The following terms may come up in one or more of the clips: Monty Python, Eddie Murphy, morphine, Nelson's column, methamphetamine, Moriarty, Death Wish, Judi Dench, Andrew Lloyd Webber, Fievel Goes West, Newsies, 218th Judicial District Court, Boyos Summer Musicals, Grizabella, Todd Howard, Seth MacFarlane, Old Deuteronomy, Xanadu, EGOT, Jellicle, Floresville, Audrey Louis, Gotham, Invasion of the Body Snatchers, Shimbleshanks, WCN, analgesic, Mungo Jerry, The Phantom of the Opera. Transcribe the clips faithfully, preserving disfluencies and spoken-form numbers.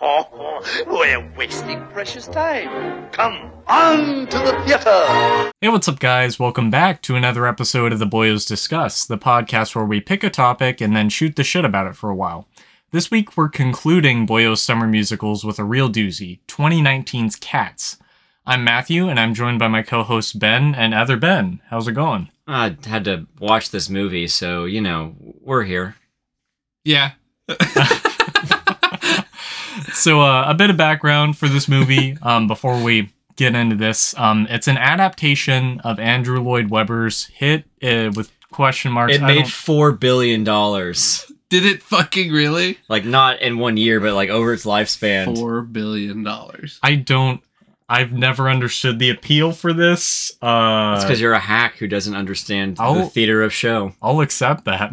Oh, we're wasting precious time. Come on to the theater! Hey, what's up, guys? Welcome back to another episode of The Boyos Discuss, the podcast where we pick a topic and then shoot the shit about it for a while. This week, we're concluding Boyos Summer Musicals with a real doozy, twenty nineteen's Cats. I'm Matthew, and I'm joined by my co-hosts Ben and Other Ben. How's it going? I had to watch this movie, so, you know, we're here. Yeah. So, uh, a bit of background for this movie um, before we get into this. Um, it's an adaptation of Andrew Lloyd Webber's hit uh, with question marks. It made four billion dollars. Did it fucking really? Like, not in one year, but like over its lifespan. four billion dollars. I don't... I've never understood the appeal for this. Uh, it's because you're a hack who doesn't understand I'll, the theater of show. I'll accept that.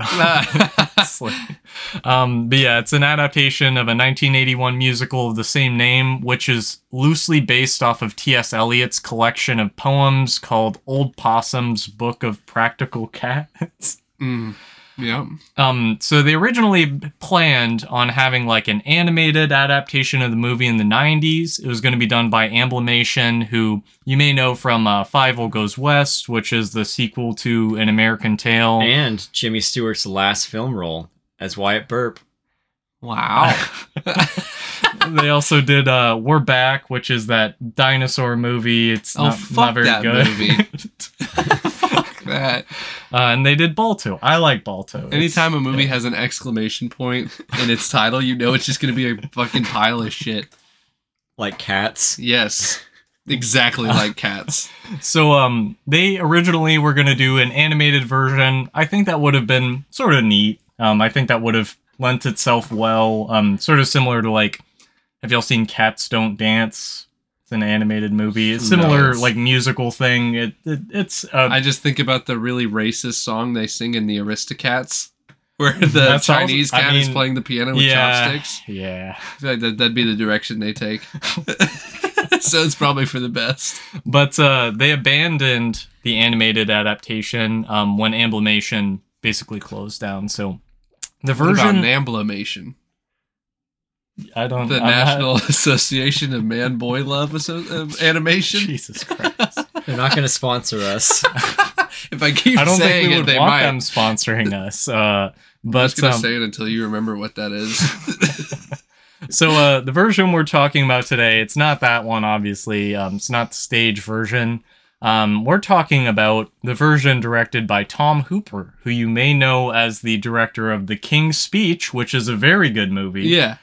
um, but yeah, it's an adaptation of a nineteen eighty-one musical of the same name, which is loosely based off of T S Eliot's collection of poems called Old Possum's Book of Practical Cats. Mm. Yeah. Um, so they originally planned on having like an animated adaptation of the movie in the nineties. It was going to be done by Amblimation, who you may know from uh, Fievel Goes West, which is the sequel to An American Tail. And Jimmy Stewart's last film role as Wyatt Burp. Wow. They also did uh, We're Back, which is that dinosaur movie. It's oh, not, fuck not very that good. Movie. That uh, and they did Balto. I like Balto. Anytime it's, a movie yeah. has an exclamation point in its title, you know it's just going to be a fucking pile of shit. Like Cats? Yes, exactly like Cats. So um, they originally were going to do an animated version. I think that would have been sort of neat. Um, I think that would have lent itself well. Um, sort of similar to like, have y'all seen Cats Don't Dance? An animated movie. It's similar, nice. Like musical thing. It, it it's. Uh, I just think about the really racist song they sing in the Aristocats, where the Chinese sounds, cat I mean, is playing the piano with yeah, chopsticks. Yeah, I feel like that, that'd be the direction they take. So it's probably for the best. But uh, they abandoned the animated adaptation um, when Amblimation basically closed down. So the version what about Amblimation. I don't know. The I'm National not... Association of Man Boy Love Animation. Jesus Christ. They're not going to sponsor us. If I keep I don't saying think we would it, they want might. them sponsoring us. Uh, but, I'm just going to um, say it until you remember what that is. So uh, the version we're talking about today, it's not that one, obviously. Um, it's not the stage version. Um, we're talking about the version directed by Tom Hooper, who you may know as the director of The King's Speech, which is a very good movie. Yeah.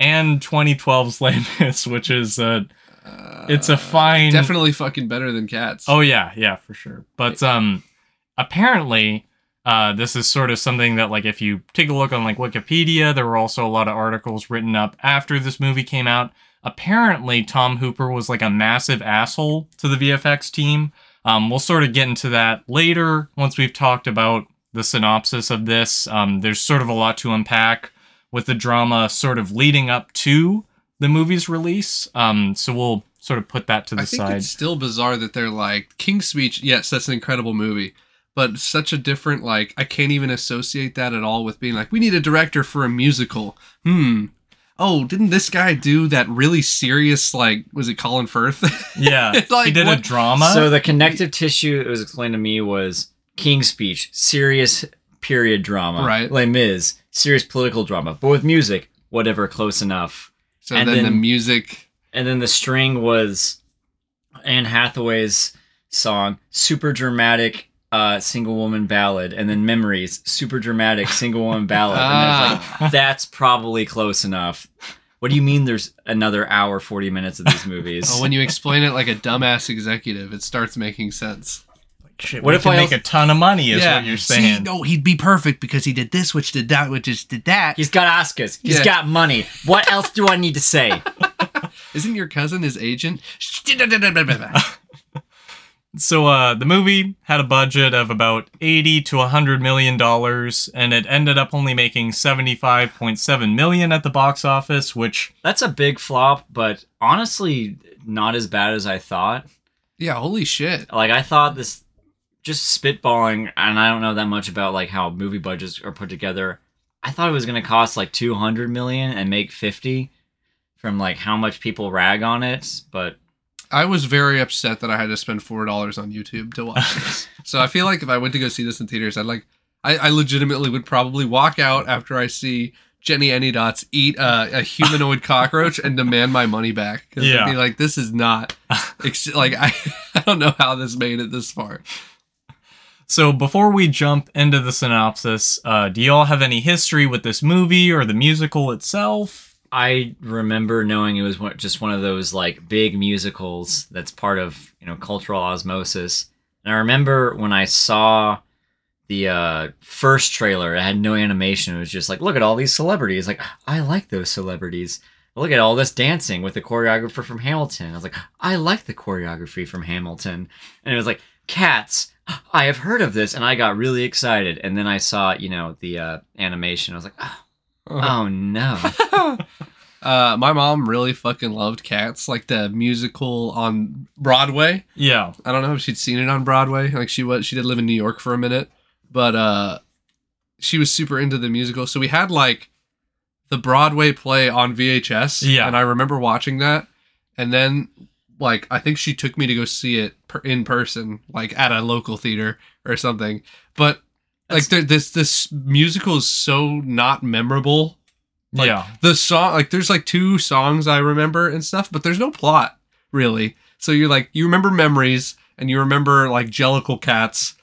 And twenty twelve's Les Mis, which is a, uh, it's a fine... Definitely fucking better than Cats. Oh, yeah, yeah, for sure. But um, apparently, uh, this is sort of something that, like, if you take a look on, like, Wikipedia, there were also a lot of articles written up after this movie came out. Apparently, Tom Hooper was, like, a massive asshole to the V F X team. Um, we'll sort of get into that later, once we've talked about the synopsis of this. Um, there's sort of a lot to unpack with the drama sort of leading up to the movie's release. Um, so we'll sort of put that to the I think side. It's still bizarre that they're like, King's Speech, yes, that's an incredible movie, but such a different, like, I can't even associate that at all with being like, we need a director for a musical. Hmm. Oh, didn't this guy do that really serious, like, was it Colin Firth? Yeah, like, he did what? a drama. So the connective tissue, it was explained to me, was King's Speech, serious period drama. Right. Les Mis, serious political drama. But with music, whatever, close enough. So and then, then the music... And then the string was Anne Hathaway's song, super dramatic uh, single woman ballad. And then Memories, super dramatic single woman ballad. And then it's like, that's probably close enough. What do you mean there's another hour, forty minutes of these movies? Oh, when you explain it like a dumbass executive, it starts making sense. Shit, what if I make also, a ton of money is yeah. what you're saying. See, no, he'd be perfect because he did this, which did that, which just did that. He's got Oscars. He's yeah. got money. What else do I need to say? Isn't your cousin his agent? So uh, the movie had a budget of about eighty to one hundred million dollars, and it ended up only making seventy-five point seven million dollars at the box office, which... That's a big flop, but honestly, not as bad as I thought. Yeah, holy shit. Like, I thought this... Just spitballing, and I don't know that much about like how movie budgets are put together. I thought it was going to cost like two hundred million and make fifty from like how much people rag on it, but I was very upset that I had to spend four dollars on YouTube to watch this. So I feel like if I went to go see this in theaters, I'd like, I, I legitimately would probably walk out after I see Jennyanydots eat a, a humanoid cockroach and demand my money back. Because yeah. I'd be like, this is not, ex- like, I, I don't know how this made it this far. So before we jump into the synopsis, uh, do y'all have any history with this movie or the musical itself? I remember knowing it was just one of those like big musicals that's part of, you know, cultural osmosis. And I remember when I saw the uh, first trailer, it had no animation. It was just like, look at all these celebrities. Like, I like those celebrities. Look at all this dancing with the choreographer from Hamilton. I was like, I like the choreography from Hamilton. And it was like, Cats, I have heard of this. And I got really excited. And then I saw, you know, the uh, animation. I was like, oh. Oh, no. uh, my mom really fucking loved Cats, like the musical on Broadway. Yeah. I don't know if she'd seen it on Broadway. Like she was, she did live in New York for a minute, but uh, she was super into the musical. So we had like the Broadway play on V H S. Yeah. And I remember watching that. And then like, I think she took me to go see it per- in person, like at a local theater or something. But like this, this musical is so not memorable. Like, yeah, the song, like there's like two songs I remember and stuff, but there's no plot really. So you're like, you remember memories and you remember like Jellicle Cats,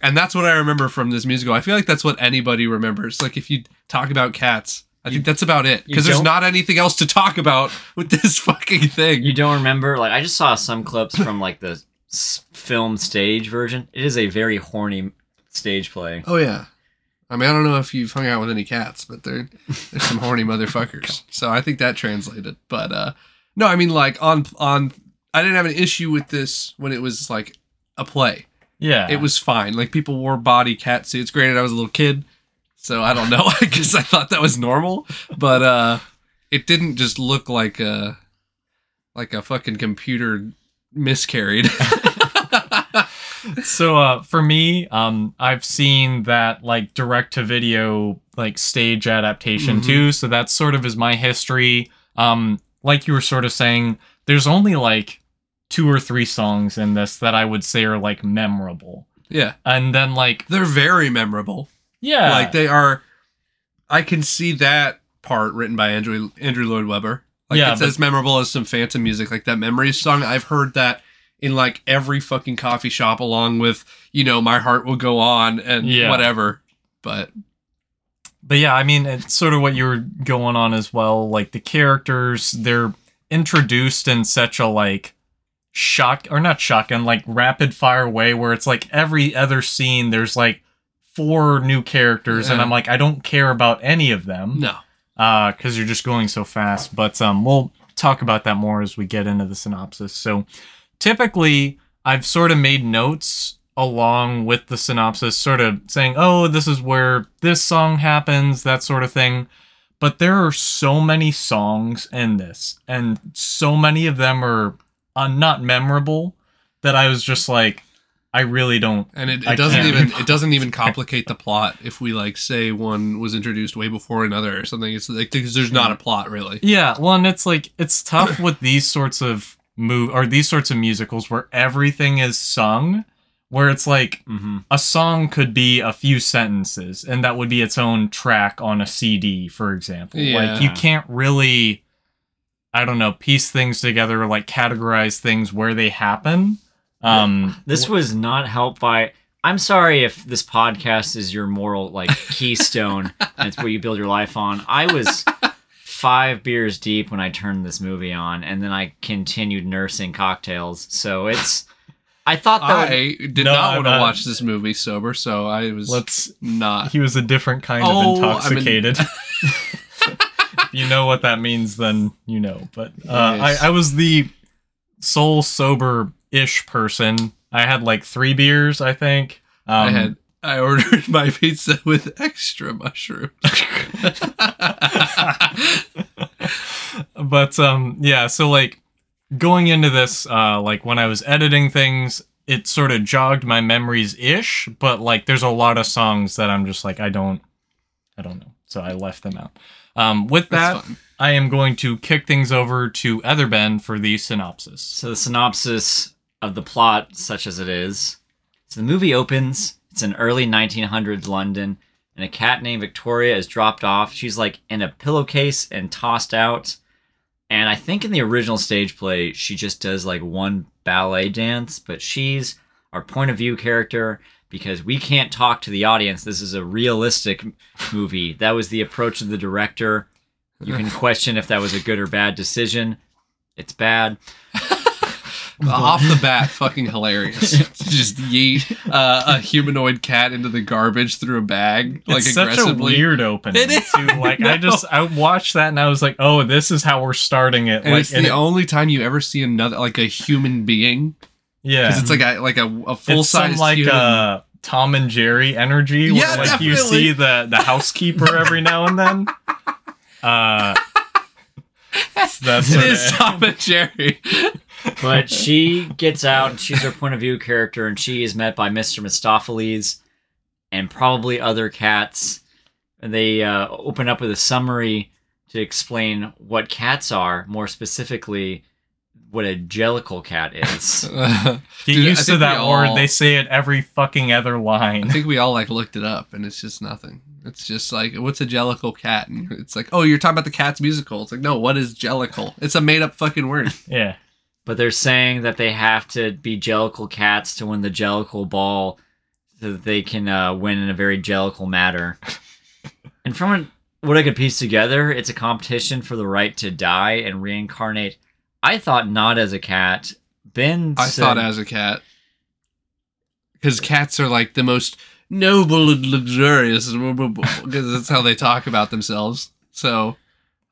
and that's what I remember from this musical. I feel like that's what anybody remembers. Like if you talk about Cats, I you, think that's about it because there's not anything else to talk about with this fucking thing. You don't remember? Like I just saw some clips from like the film stage version. It is a very horny stage play. Oh yeah. I mean, I don't know if you've hung out with any cats, but they're there's some horny motherfuckers. So I think that translated. But uh no, I mean like on on I didn't have an issue with this when it was like a play. Yeah. It was fine. Like people wore body cat suits. Granted, I was a little kid, so I don't know. I guess I thought that was normal. But uh it didn't just look like a like a fucking computer miscarried. So uh, for me, um, I've seen that like direct to video like stage adaptation mm-hmm. too. So that sort of is my history. Um, like you were sort of saying, there's only like two or three songs in this that I would say are like memorable. Yeah, and then like they're very memorable. Yeah, like they are. I can see that part written by Andrew Andrew Lloyd Webber. Like yeah, it's but- as memorable as some Phantom music. Like that Memories song, I've heard that in like every fucking coffee shop along with, you know, My Heart Will Go On and yeah. whatever. But, but yeah, I mean, it's sort of what you were going on as well. Like the characters, they're introduced in such a like shock or not shotgun, like rapid fire way where it's like every other scene, there's like four new characters. Yeah. And I'm like, I don't care about any of them. No. Uh, cause you're just going so fast, but, um, we'll talk about that more as we get into the synopsis. So, typically, I've sort of made notes along with the synopsis, sort of saying, oh, this is where this song happens, that sort of thing. But there are so many songs in this, and so many of them are uh, not memorable that I was just like, I really don't. And it, it doesn't even it doesn't even complicate the plot if we like say one was introduced way before another or something. It's like because there's not a plot really. Yeah, well, and it's like it's tough with these sorts of move or these sorts of musicals where everything is sung, where it's like mm-hmm. a song could be a few sentences and that would be its own track on a C D, for example. Yeah. Like you can't really, I don't know, piece things together or like categorize things where they happen. Um, this was not helped by, I'm sorry if this podcast is your moral like keystone and it's what you build your life on. I was five beers deep when I turned this movie on, and then I continued nursing cocktails. So it's, I thought that I would, did no, not want to watch this movie sober. So I was let's not. He was a different kind oh, of intoxicated. I mean, if you know what that means, then you know. But uh, yes. I, I was the sole sober-ish person. I had like three beers, I think. Um, I had. I ordered my pizza with extra mushrooms. But, um, yeah, so, like, going into this, uh, like, when I was editing things, it sort of jogged my memories-ish, but, like, there's a lot of songs that I'm just like, I don't, I don't know. So I left them out. Um, with that, I am going to kick things over to Other Ben for the synopsis. So the synopsis of the plot, such as it is. So the movie opens. It's in early nineteen hundreds London, and a cat named Victoria is dropped off. She's like in a pillowcase and tossed out. And I think in the original stage play, she just does like one ballet dance, but she's our point of view character because we can't talk to the audience. This is a realistic movie. That was the approach of the director. You can question if that was a good or bad decision. It's bad. Off the bat, fucking hilarious. Just yeet uh, a humanoid cat into the garbage through a bag. Like it's such a weird opening. It is. Too. Like I, I just I watched that and I was like, oh, this is how we're starting it. And like, it's and the it, only time you ever see another like a human being. Yeah, because it's like a like a, a full it's size some, like human. A Tom and Jerry energy. Yeah, where, like definitely. You see the the housekeeper every now and then. Uh, it is Tom and Jerry. But she gets out, and she's her point of view character, and she is met by Mister Mistoffelees and probably other cats. And they uh, open up with a summary to explain what cats are, more specifically, what a jellicle cat is. Get Dude, used to that word. All... They say it every fucking other line. I think we all like looked it up, and it's just nothing. It's just like, what's a jellicle cat? And it's like, oh, you're talking about the Cats musical. It's like, no, what is jellicle? It's a made-up fucking word. Yeah. But they're saying that they have to be jellicle cats to win the jellicle ball so that they can uh, win in a very jellicle manner. And from what I could piece together, it's a competition for the right to die and reincarnate. I thought not as a cat. Ben I said, thought as a cat. Because cats are like the most noble and luxurious. Because that's how they talk about themselves. So...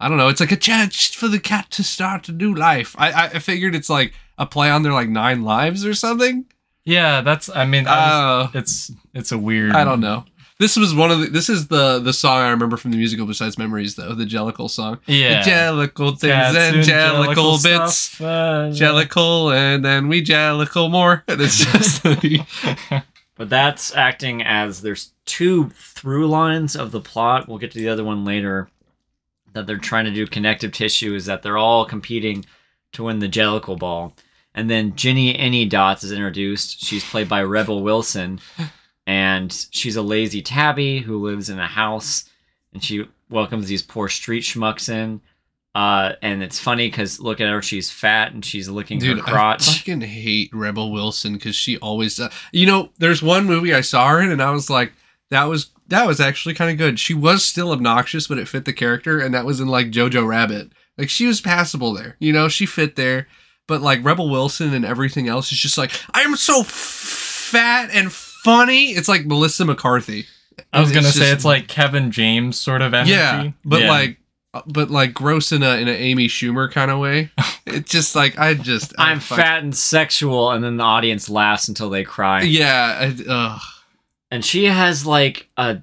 I don't know. It's like a chance for the cat to start a new life. I I figured it's like a play on their like nine lives or something. Yeah, that's. I mean, I was, uh, it's it's a weird. I don't know. This was one of the. This is the the song I remember from the musical. Besides Memories, though, the Jellicle song. Yeah, the Jellicle things cats and Jellicle bits, stuff, uh, Jellicle, and then we Jellicle more. And it's just. But that's acting as there's two through lines of the plot. We'll get to the other one later. That they're trying to do connective tissue is that they're all competing to win the Jellicle ball. And then Jennyanydots is introduced. She's played by Rebel Wilson. And she's a lazy tabby who lives in a house. And she welcomes these poor street schmucks in. Uh, and it's funny because look at her. She's fat and she's licking Dude, her crotch. I fucking hate Rebel Wilson because she always... Uh, you know, there's one movie I saw her in and I was like, that was... That was actually kind of good. She was still obnoxious, but it fit the character, and that was in, like, Jojo Rabbit. Like, she was passable there. You know, she fit there. But, like, Rebel Wilson and everything else is just like, I'm so f- fat and funny. It's like Melissa McCarthy. I was going to say, it's like Kevin James sort of energy. Yeah, but, yeah. like, but like gross in a in an Amy Schumer kind of way. It's just like, I just... I'm, I'm fat and sexual, and then the audience laughs until they cry. Yeah, I, ugh. And she has like a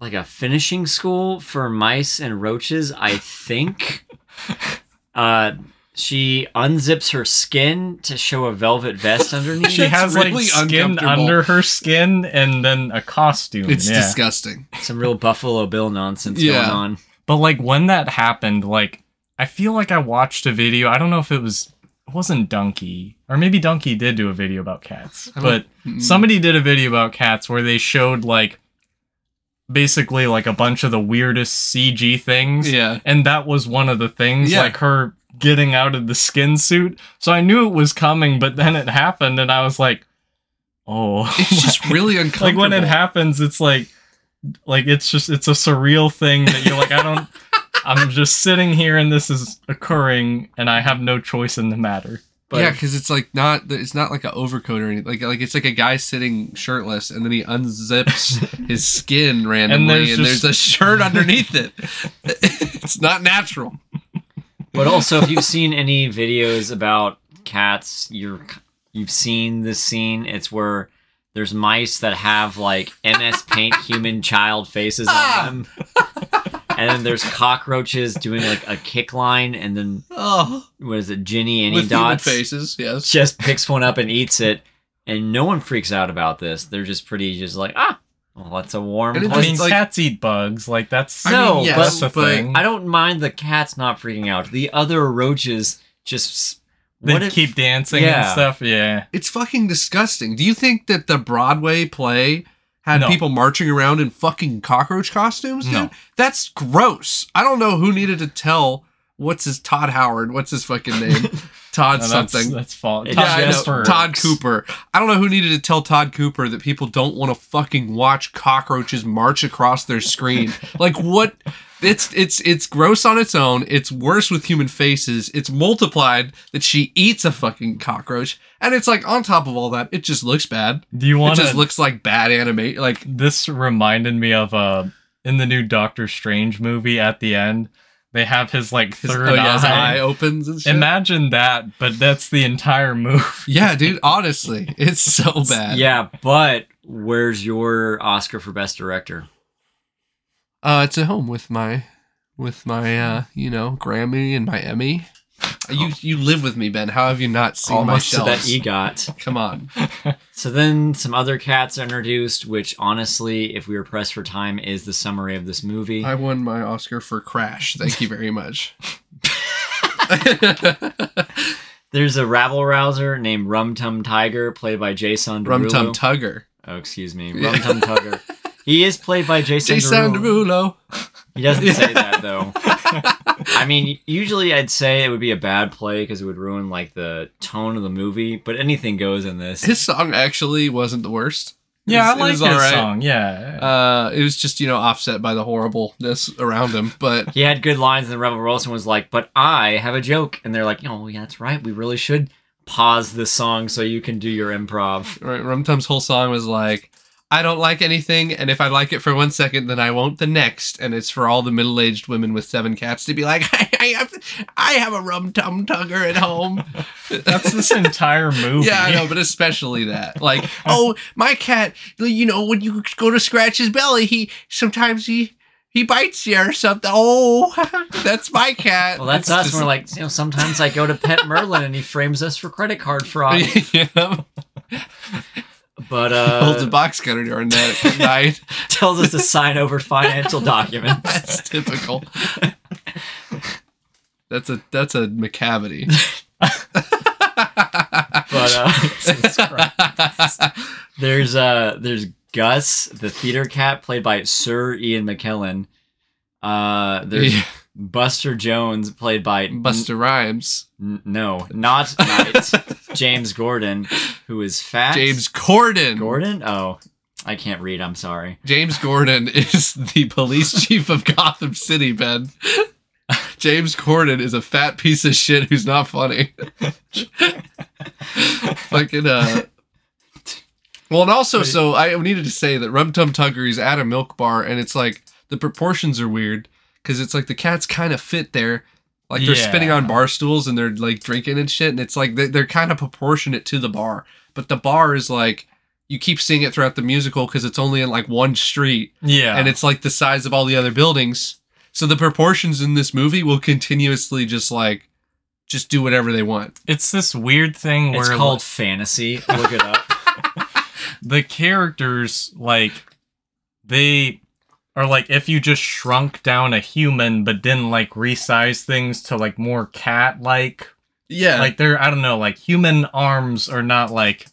like a finishing school for mice and roaches, I think. uh, she unzips her skin to show a velvet vest underneath. She it's has really like skin under her skin and then a costume. It's yeah. disgusting. Some real Buffalo Bill nonsense yeah. going on. But like when that happened, like I feel like I watched a video. I don't know if it was. It wasn't Donkey, or maybe Donkey did do a video about cats, but somebody did a video about cats where they showed like basically like a bunch of the weirdest C G things. Yeah. And that was one of the things yeah. like her getting out of the skin suit. So I knew it was coming, but then it happened and I was like, oh, it's just really uncomfortable. Like when it happens, it's like, like, it's just, it's a surreal thing that you're like, I don't, I'm just sitting here and this is occurring and I have no choice in the matter. But yeah, because it's like not it's not like an overcoat or anything. Like like it's like a guy sitting shirtless and then he unzips his skin randomly and there's, and just... there's a shirt underneath it. It's not natural. But also, if you've seen any videos about cats, you're you've seen this scene. It's where there's mice that have like M S Paint human child faces on them. And then there's cockroaches doing like a kick line, and then oh, what is it, Jennyanydots faces? Yes, just picks one up and eats it, and no one freaks out about this. They're just pretty, just like ah, Well, that's a warm place. I mean, like, cats eat bugs. Like, that's, no, I mean, yes, that's the but thing. I don't mind the cats not freaking out. The other roaches just... They what keep if, dancing yeah. and stuff, yeah. It's fucking disgusting. Do you think that the Broadway play had no. people marching around in fucking cockroach costumes, dude? No. That's gross. I don't know who needed to tell... What's his Todd Howard? What's his fucking name? Todd no, that's, something. That's false. Yeah, Todd Cooper. I don't know who needed to tell Todd Cooper that people don't want to fucking watch cockroaches march across their screen. Like, what? It's it's it's gross on its own. It's worse with human faces. It's multiplied that she eats a fucking cockroach, and it's like on top of all that, it just looks bad. Do you want? It just looks like bad anime. Like this reminded me of uh, in the new Doctor Strange movie at the end. They have his, like, third his, oh, yeah, his eye. eye opens and shit. Imagine that, but that's the entire movie. Yeah, dude, honestly. It's so it's, bad. Yeah, but where's your Oscar for Best Director? Uh, it's at home with my, with my, uh, you know, Grammy and my Emmy. Oh. You you live with me, Ben. How have you not seen Almost my shelves? Almost to that EGOT. Come on. So then some other cats are introduced, which honestly, if we were pressed for time, is the summary of this movie. I won my Oscar for Crash. Thank you very much. There's a rabble-rouser named Rum Tum Tiger, played by Jason Derulo. Rum Tum Tugger. Oh, excuse me. Rum Tum Tugger. He is played by Jason, Jason Derulo. Derulo. He doesn't yeah. say that, though. I mean, usually I'd say it would be a bad play because it would ruin, like, the tone of the movie, but anything goes in this. His song actually wasn't the worst. Yeah, was, I like his right. song, yeah. Uh, it was just, you know, offset by the horribleness around him, but... He had good lines, and Rebel Wilson was like, but I have a joke. And they're like, oh, yeah, that's right, we really should pause the song so you can do your improv. Right, Rumtum's whole song was like... I don't like anything, and if I like it for one second, then I won't the next. And it's for all the middle-aged women with seven cats to be like, I, I, have, I have a rum tum tugger at home. That's this entire movie. Yeah, I know, but especially that. Like, oh, my cat, you know, when you go to scratch his belly, he sometimes he... He bites you or something. Oh, that's my cat. Well, that's it's us. Just... We're like, you know, sometimes I go to Pet Merlin and he frames us for credit card fraud. Yeah. But, uh... holds a box cutter during that at night. Tells us to sign over financial documents. That's typical. That's a, that's a Macavity. But, uh... there's, uh, there's Gus, the theater cat, played by Sir Ian McKellen. Uh, there's yeah. Buster Jones, played by... Buster n- Rhymes. N- no, not Knight. James Gordon, who is fat. James Corden. Gordon? Oh, I can't read, I'm sorry. James Gordon is the police chief of Gotham City, Ben. James Corden is a fat piece of shit who's not funny. Fucking, uh... Well, and also, so I needed to say that Rum Tum Tugger is at a milk bar, and it's like the proportions are weird because it's like the cats kind of fit there, like they're yeah. spinning on bar stools and they're like drinking and shit, and it's like they, they're kind of proportionate to the bar, but the bar is like you keep seeing it throughout the musical because it's only in like one street, yeah, and it's like the size of all the other buildings, so the proportions in this movie will continuously just like just do whatever they want. It's this weird thing where it's called like, fantasy. Look it up. The characters, like, they are like, if you just shrunk down a human, but didn't, like, resize things to, like, more cat-like. Yeah. Like, they're, I don't know, like, human arms are not, like,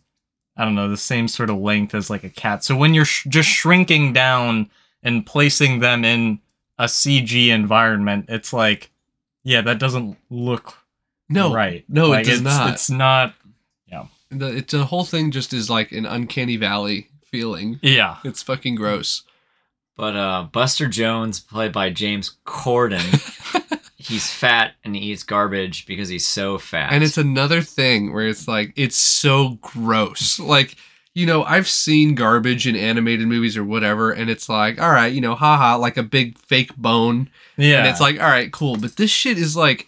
I don't know, the same sort of length as, like, a cat. So when you're sh- just shrinking down and placing them in a C G environment, it's like, yeah, that doesn't look no, right. No, like, it does it's, not. It's not... The, it, the whole thing just is like an uncanny valley feeling. Yeah. It's fucking gross. But uh, Buster Jones, played by James Corden, he's fat and he eats garbage because he's so fat. And it's another thing where it's like, it's so gross. Like, you know, I've seen garbage in animated movies or whatever, and it's like, all right, you know, haha, like a big fake bone. Yeah. And it's like, all right, cool. But this shit is like,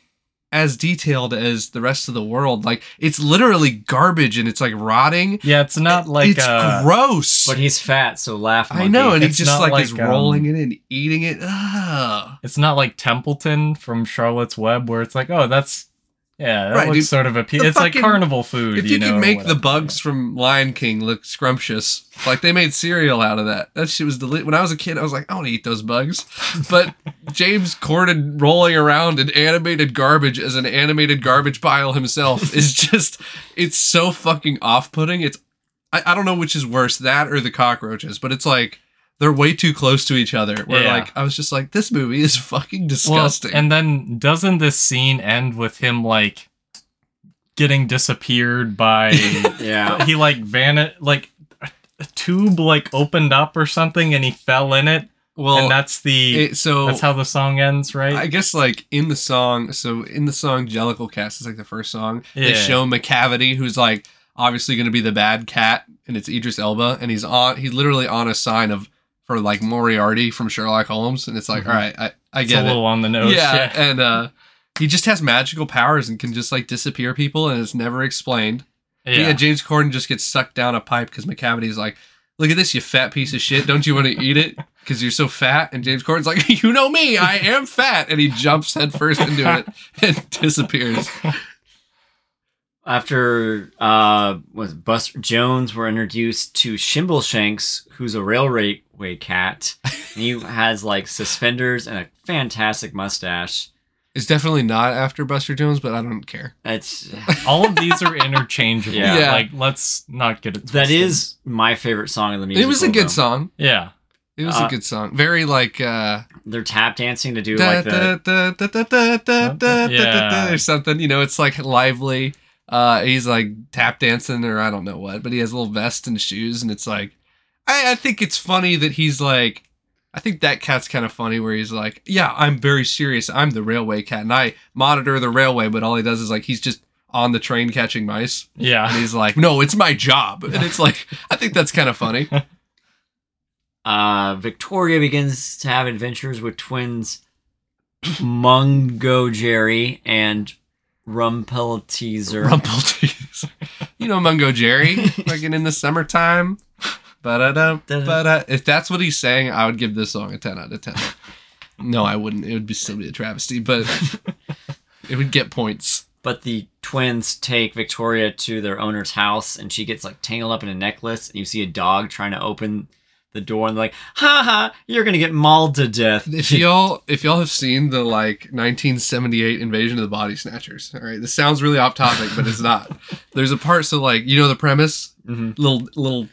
as detailed as the rest of the world. Like, it's literally garbage and it's like rotting. Yeah, it's not like it's uh, gross. But he's fat, so laugh monkey. I know, and it's he just like, like is um, rolling it and eating it. Ugh. It's not like Templeton from Charlotte's Web where it's like, oh, that's Yeah, that right, looks dude. sort of appealing. It's fucking, like carnival food. If you, you know, can make the bugs from Lion King look scrumptious, like they made cereal out of that. That shit was delicious. When I was a kid, I was like, I want to eat those bugs. But James Corden rolling around in animated garbage as an animated garbage pile himself is just, it's so fucking off-putting. It's, I, I don't know which is worse, that or the cockroaches, but it's like, they're way too close to each other. Where yeah. like I was just like, this movie is fucking disgusting. Well, and then doesn't this scene end with him like getting disappeared by? yeah, he like vanished, like a tube like opened up or something, and he fell in it. Well, and that's the it, so that's how the song ends, right? I guess like in the song, so in the song Jellicle Cast is like the first song. Yeah. They show Macavity, who's like obviously going to be the bad cat, and it's Idris Elba, and he's on he's literally on a sign of. Or like Moriarty from Sherlock Holmes, and it's like, mm-hmm. all right, I, I get it. It's a little it. on the nose. Yeah, yeah. and uh, he just has magical powers and can just like disappear people, and it's never explained. Yeah, yeah James Corden just gets sucked down a pipe because McCavity's like, look at this, you fat piece of shit. Don't you want to eat it? Because you're so fat. And James Corden's like, you know me, I am fat. And he jumps headfirst into it and disappears. After uh, was Buster Jones were introduced to Shimbleshanks, who's a railway cat. And he has like suspenders and a fantastic mustache. It's definitely not after Buster Jones, but I don't care. It's all of these are interchangeable. Yeah. yeah, like let's not get it twisted. That is my favorite song of the musical. It was a good though. song. Yeah, it was uh, a good song. Very like uh, they're tap dancing to do da, like the or something. You know, it's like lively. Uh, he's like tap dancing or I don't know what, but he has a little vest and shoes and it's like, I, I think it's funny that he's like, I think that cat's kind of funny where he's like, yeah, I'm very serious. I'm the railway cat and I monitor the railway, but all he does is like, he's just on the train catching mice. Yeah. And he's like, no, it's my job. And it's like, I think that's kind of funny. Uh, Victoria begins to have adventures with twins, Mungo Jerry and Rumpelteazer. Rumpelteazer. You know Mungo Jerry, fucking in the summertime. Ba-da-da, ba-da. If that's what he's saying, I would give this song a ten out of ten. No, I wouldn't. It would be still be a travesty, but it would get points. But the twins take Victoria to their owner's house, and she gets like tangled up in a necklace, and you see a dog trying to open the door, and they're like, ha ha, you're gonna get mauled to death. If y'all if y'all have seen the like nineteen seventy-eight Invasion of the Body Snatchers, all right, this sounds really off topic, but it's not. There's a part, so like, you know the premise? Mm-hmm. Little little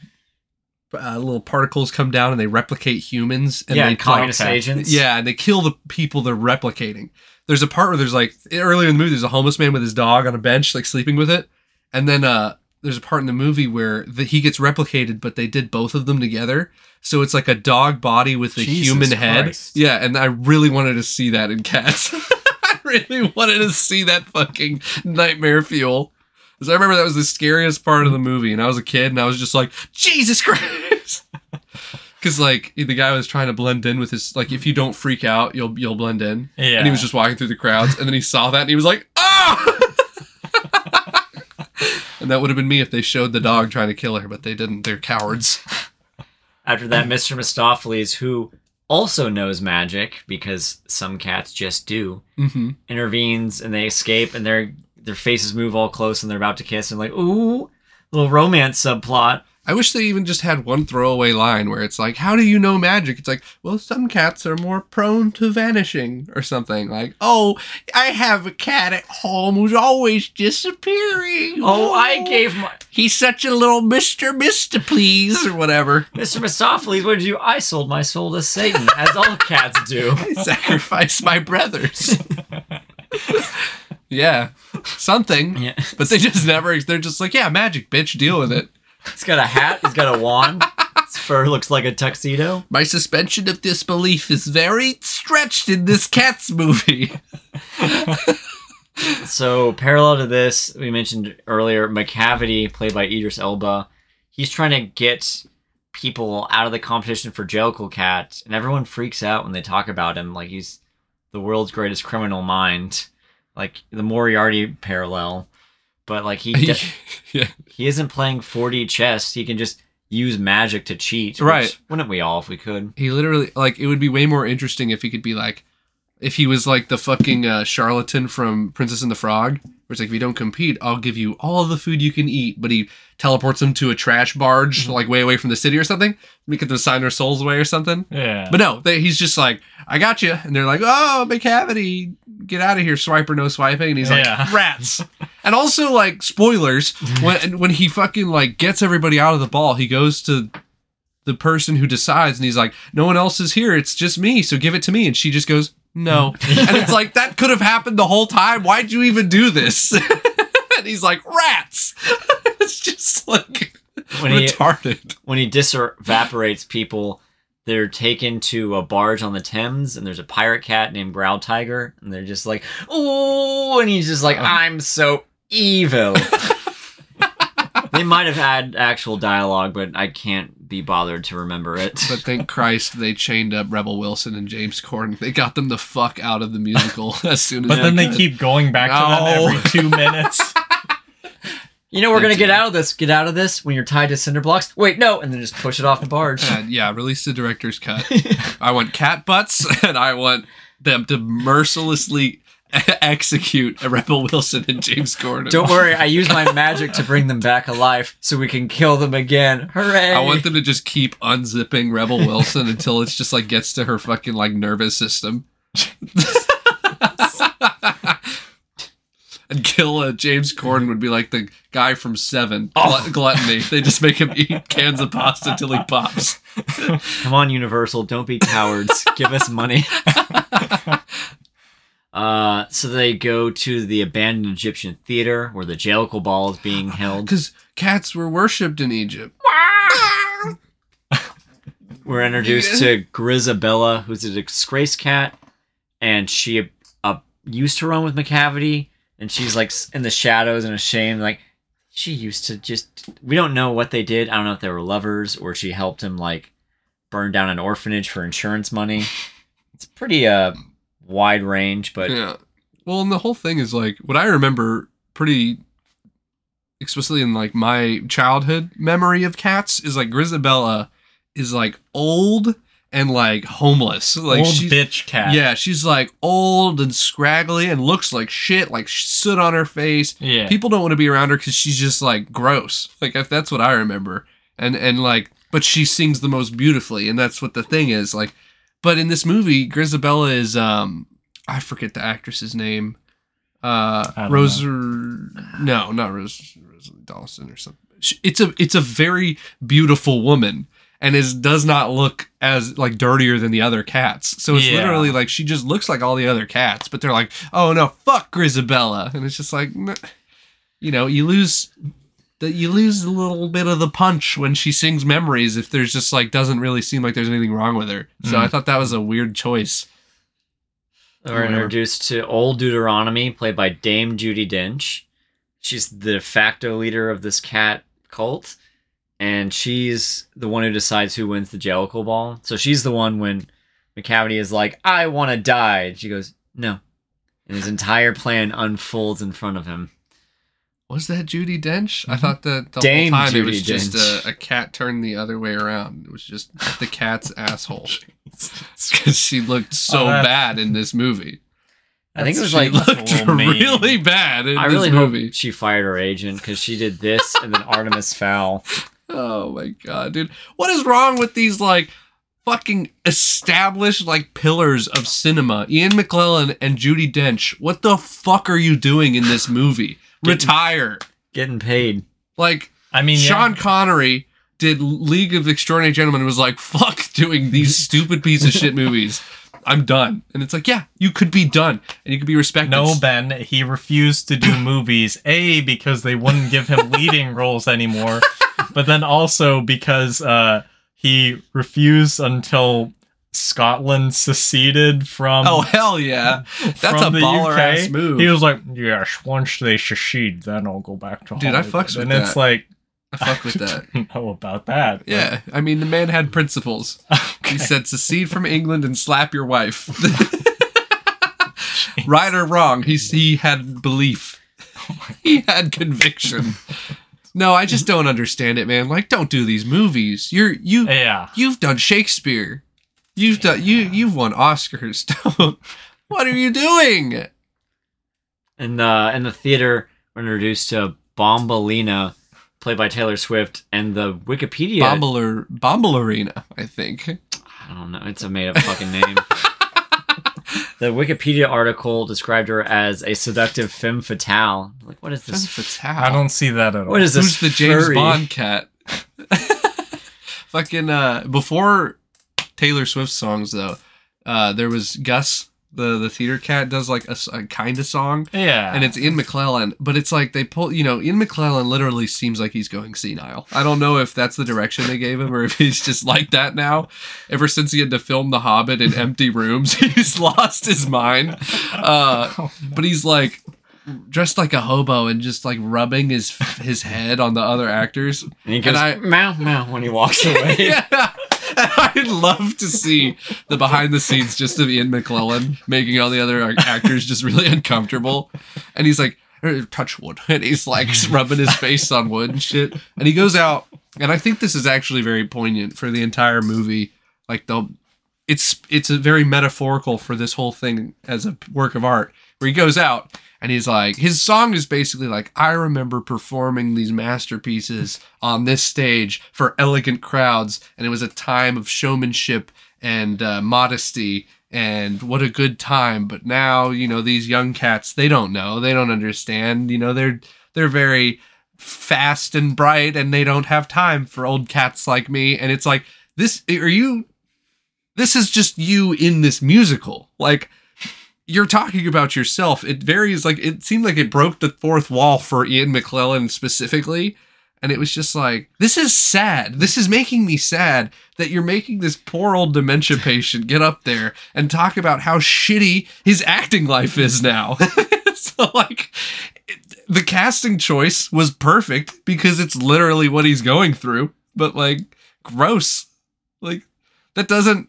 uh, little particles come down and they replicate humans. And yeah, they communist agents. Yeah, and they kill the people they're replicating. There's a part where there's like, earlier in the movie, there's a homeless man with his dog on a bench, like sleeping with it. And then, uh, there's a part in the movie where the, he gets replicated, but they did both of them together. So it's like a dog body with a Jesus human head. Christ. Yeah, and I really wanted to see that in Cats. I really wanted to see that fucking nightmare fuel. Because I remember that was the scariest part of the movie. And I was a kid, and I was just like, Jesus Christ! Because, like, the guy was trying to blend in with his... Like, if you don't freak out, you'll you'll blend in. Yeah. And he was just walking through the crowds, and then he saw that, and he was like, ah! And that would have been me if they showed the dog trying to kill her, but they didn't. They're cowards. After that, Mister Mistoffelees, who also knows magic, because some cats just do, mm-hmm. intervenes, and they escape, and their their faces move all close, and they're about to kiss, and like, ooh, little romance subplot. I wish they even just had one throwaway line where it's like, how do you know magic? It's like, well, some cats are more prone to vanishing or something. Like, oh, I have a cat at home who's always disappearing. Oh, oh I gave my... He's such a little Mister Mistoffelees or whatever. Mister Mistoffelees, what did you do? I sold my soul to Satan, as all cats do. I sacrificed my brothers. yeah, something. Yeah. But they just never... They're just like, yeah, magic, bitch, deal with it. He's got a hat. He's got a wand. His fur looks like a tuxedo. My suspension of disbelief is very stretched in this Cats movie. So, parallel to this, we mentioned earlier, Macavity, played by Idris Elba. He's trying to get people out of the competition for Jellicle Cat, and everyone freaks out when they talk about him. Like, he's the world's greatest criminal mind. Like, the Moriarty parallel. But, like, he de- yeah. he isn't playing four D chess. He can just use magic to cheat. Right. Which, wouldn't we all if we could? He literally, like, it would be way more interesting if he could be like, If he was like the fucking uh, charlatan from Princess and the Frog, where it's like, if you don't compete, I'll give you all the food you can eat, but he teleports him to a trash barge, mm-hmm. like way away from the city or something. We get them sign their souls away or something. Yeah. But no, they, he's just like, I got you. And they're like, oh, Macavity, get out of here, swiper, no swiping. And he's like, yeah. rats. And also, like, spoilers, when when he fucking like gets everybody out of the ball, he goes to the person who decides and he's like, no one else is here. It's just me. So give it to me. And she just goes, no. And it's like, that could have happened the whole time. Why'd you even do this? And he's like, rats. It's just like when retarded. He, when he dis-evaporates people, they're taken to a barge on the Thames and there's a pirate cat named Growl Tiger. And they're just like, oh, and he's just like, I'm so evil. They might have had actual dialogue, but I can't be bothered to remember it. But thank Christ they chained up Rebel Wilson and James Corden. They got them the fuck out of the musical as soon as. But then they keep going back no. to them every two minutes. You know, we're going to get out of this. Get out of this when you're tied to cinder blocks. Wait, no. And then just push it off the barge. And yeah, release the director's cut. I want cat butts, and I want them to mercilessly... execute a Rebel Wilson and James Corden. Don't worry, I use my magic to bring them back alive so we can kill them again. Hooray! I want them to just keep unzipping Rebel Wilson until it's just like gets to her fucking like nervous system. And kill uh, James Corden would be like the guy from Seven. Oh. Gluttony. They just make him eat cans of pasta till he pops. Come on, Universal, don't be cowards. Give us money. Uh, so they go to the abandoned Egyptian theater where the Jellicle Ball is being held. Because cats were worshipped in Egypt. We're introduced to Grizabella, who's a disgraced cat, and she uh, used to run with Macavity, and she's like in the shadows and ashamed, like, she used to just... We don't know what they did. I don't know if they were lovers or she helped him, like, burn down an orphanage for insurance money. It's pretty, uh... wide range, but yeah. Well, and the whole thing is like what I remember pretty explicitly in like my childhood memory of cats is like Grizabella is like old and like homeless, like old bitch cat. Yeah, she's like old and scraggly and looks like shit, like soot on her face. Yeah, people don't want to be around her because she's just like gross. Like if that's what I remember, and and like, but she sings the most beautifully, and that's what the thing is like. But in this movie, Grizabella is, um, I forget the actress's name. Uh, Rose, no, not Rose, Rosalie Dawson or something. It's a, it's a very beautiful woman and is, does not look as like dirtier than the other cats. So it's yeah. literally like, she just looks like all the other cats, but they're like, oh no, fuck Grizabella. And it's just like, you know, you lose the, you lose a little bit of the punch when she sings memories if there's just like doesn't really seem like there's anything wrong with her. So mm. I thought that was a weird choice. We're introduced to Old Deuteronomy, played by Dame Judi Dench. She's the de facto leader of this cat cult, and she's the one who decides who wins the Jellicle Ball. So she's the one when Macavity is like, I want to die. And she goes, no. And his entire plan unfolds in front of him. Was that Judi Dench? Mm-hmm. I thought that the Dame whole time Judi it was Dench. just a, a cat turned the other way around. It was just the cat's asshole. Because she looked so oh, bad in this movie. I think it was she like looked really mean. bad in I this really movie. Hope she fired her agent because she did this and then Artemis Fowl. Oh my god, dude! What is wrong with these like fucking established like pillars of cinema? Ian McKellen and Judi Dench. What the fuck are you doing in this movie? Getting, retire getting paid like I mean Sean yeah. Connery did League of Extraordinary Gentlemen and was like, fuck doing these stupid piece of shit movies, I'm done. And it's like, yeah, you could be done and you could be respected. No, Ben, he refused to do movies a because they wouldn't give him leading roles anymore, but then also because uh he refused until Scotland seceded from oh hell yeah that's a baller U K. Ass move. He was like, yeah, once they secede then I'll go back to dude Hollywood. I fucks with and that. It's like I fuck with that. I don't know about that. Yeah, I mean the man had principles. Okay. He said secede from England and slap your wife. Right or wrong, he he had belief. Oh he had conviction. No, I just don't understand it, man. Like, don't do these movies. You're you yeah. You've done Shakespeare. You've done, yeah. you, you've won Oscars. Don't, What are you doing? And uh, in the theater, we're introduced to Bombalurina, played by Taylor Swift, and the Wikipedia... Bombalur... Bombalurina, I think. I don't know. It's a made-up fucking name. The Wikipedia article described her as a seductive femme fatale. Like, what is this? Femme fatale? I don't see that at all. What is this? Who's the James Bond cat? Fucking, uh... Before Taylor Swift songs, though, uh, there was Gus... The the theater cat does like a, a kind of song, yeah, and it's Ian McKellen, but it's like they pull, you know, Ian McKellen literally seems like he's going senile. I don't know if that's the direction they gave him or if he's just like that now. Ever since he had to film The Hobbit in empty rooms, he's lost his mind. Uh, oh, no. But he's like dressed like a hobo and just like rubbing his his head on the other actors, and he goes and I, meow meow when he walks away. Yeah. I'd love to see the behind the scenes just of Ian McKellen making all the other actors just really uncomfortable. And he's like, touch wood. And he's like rubbing his face on wood and shit. And he goes out. And I think this is actually very poignant for the entire movie. Like, they'll, it's, it's a very metaphorical for this whole thing as a work of art where he goes out. And he's like, his song is basically like, I remember performing these masterpieces on this stage for elegant crowds, and it was a time of showmanship and uh, modesty, and what a good time. But now, you know, these young cats, they don't know, they don't understand. You know, they're they're very fast and bright, and they don't have time for old cats like me. And it's like, this are you? This is just you in this musical, like. You're talking about yourself. It varies. Like, it seemed like it broke the fourth wall for Ian McKellen specifically. And it was just like, this is sad. This is making me sad that you're making this poor old dementia patient get up there and talk about how shitty his acting life is now. So, like, it, the casting choice was perfect because it's literally what he's going through. But, like, gross. Like, that doesn't,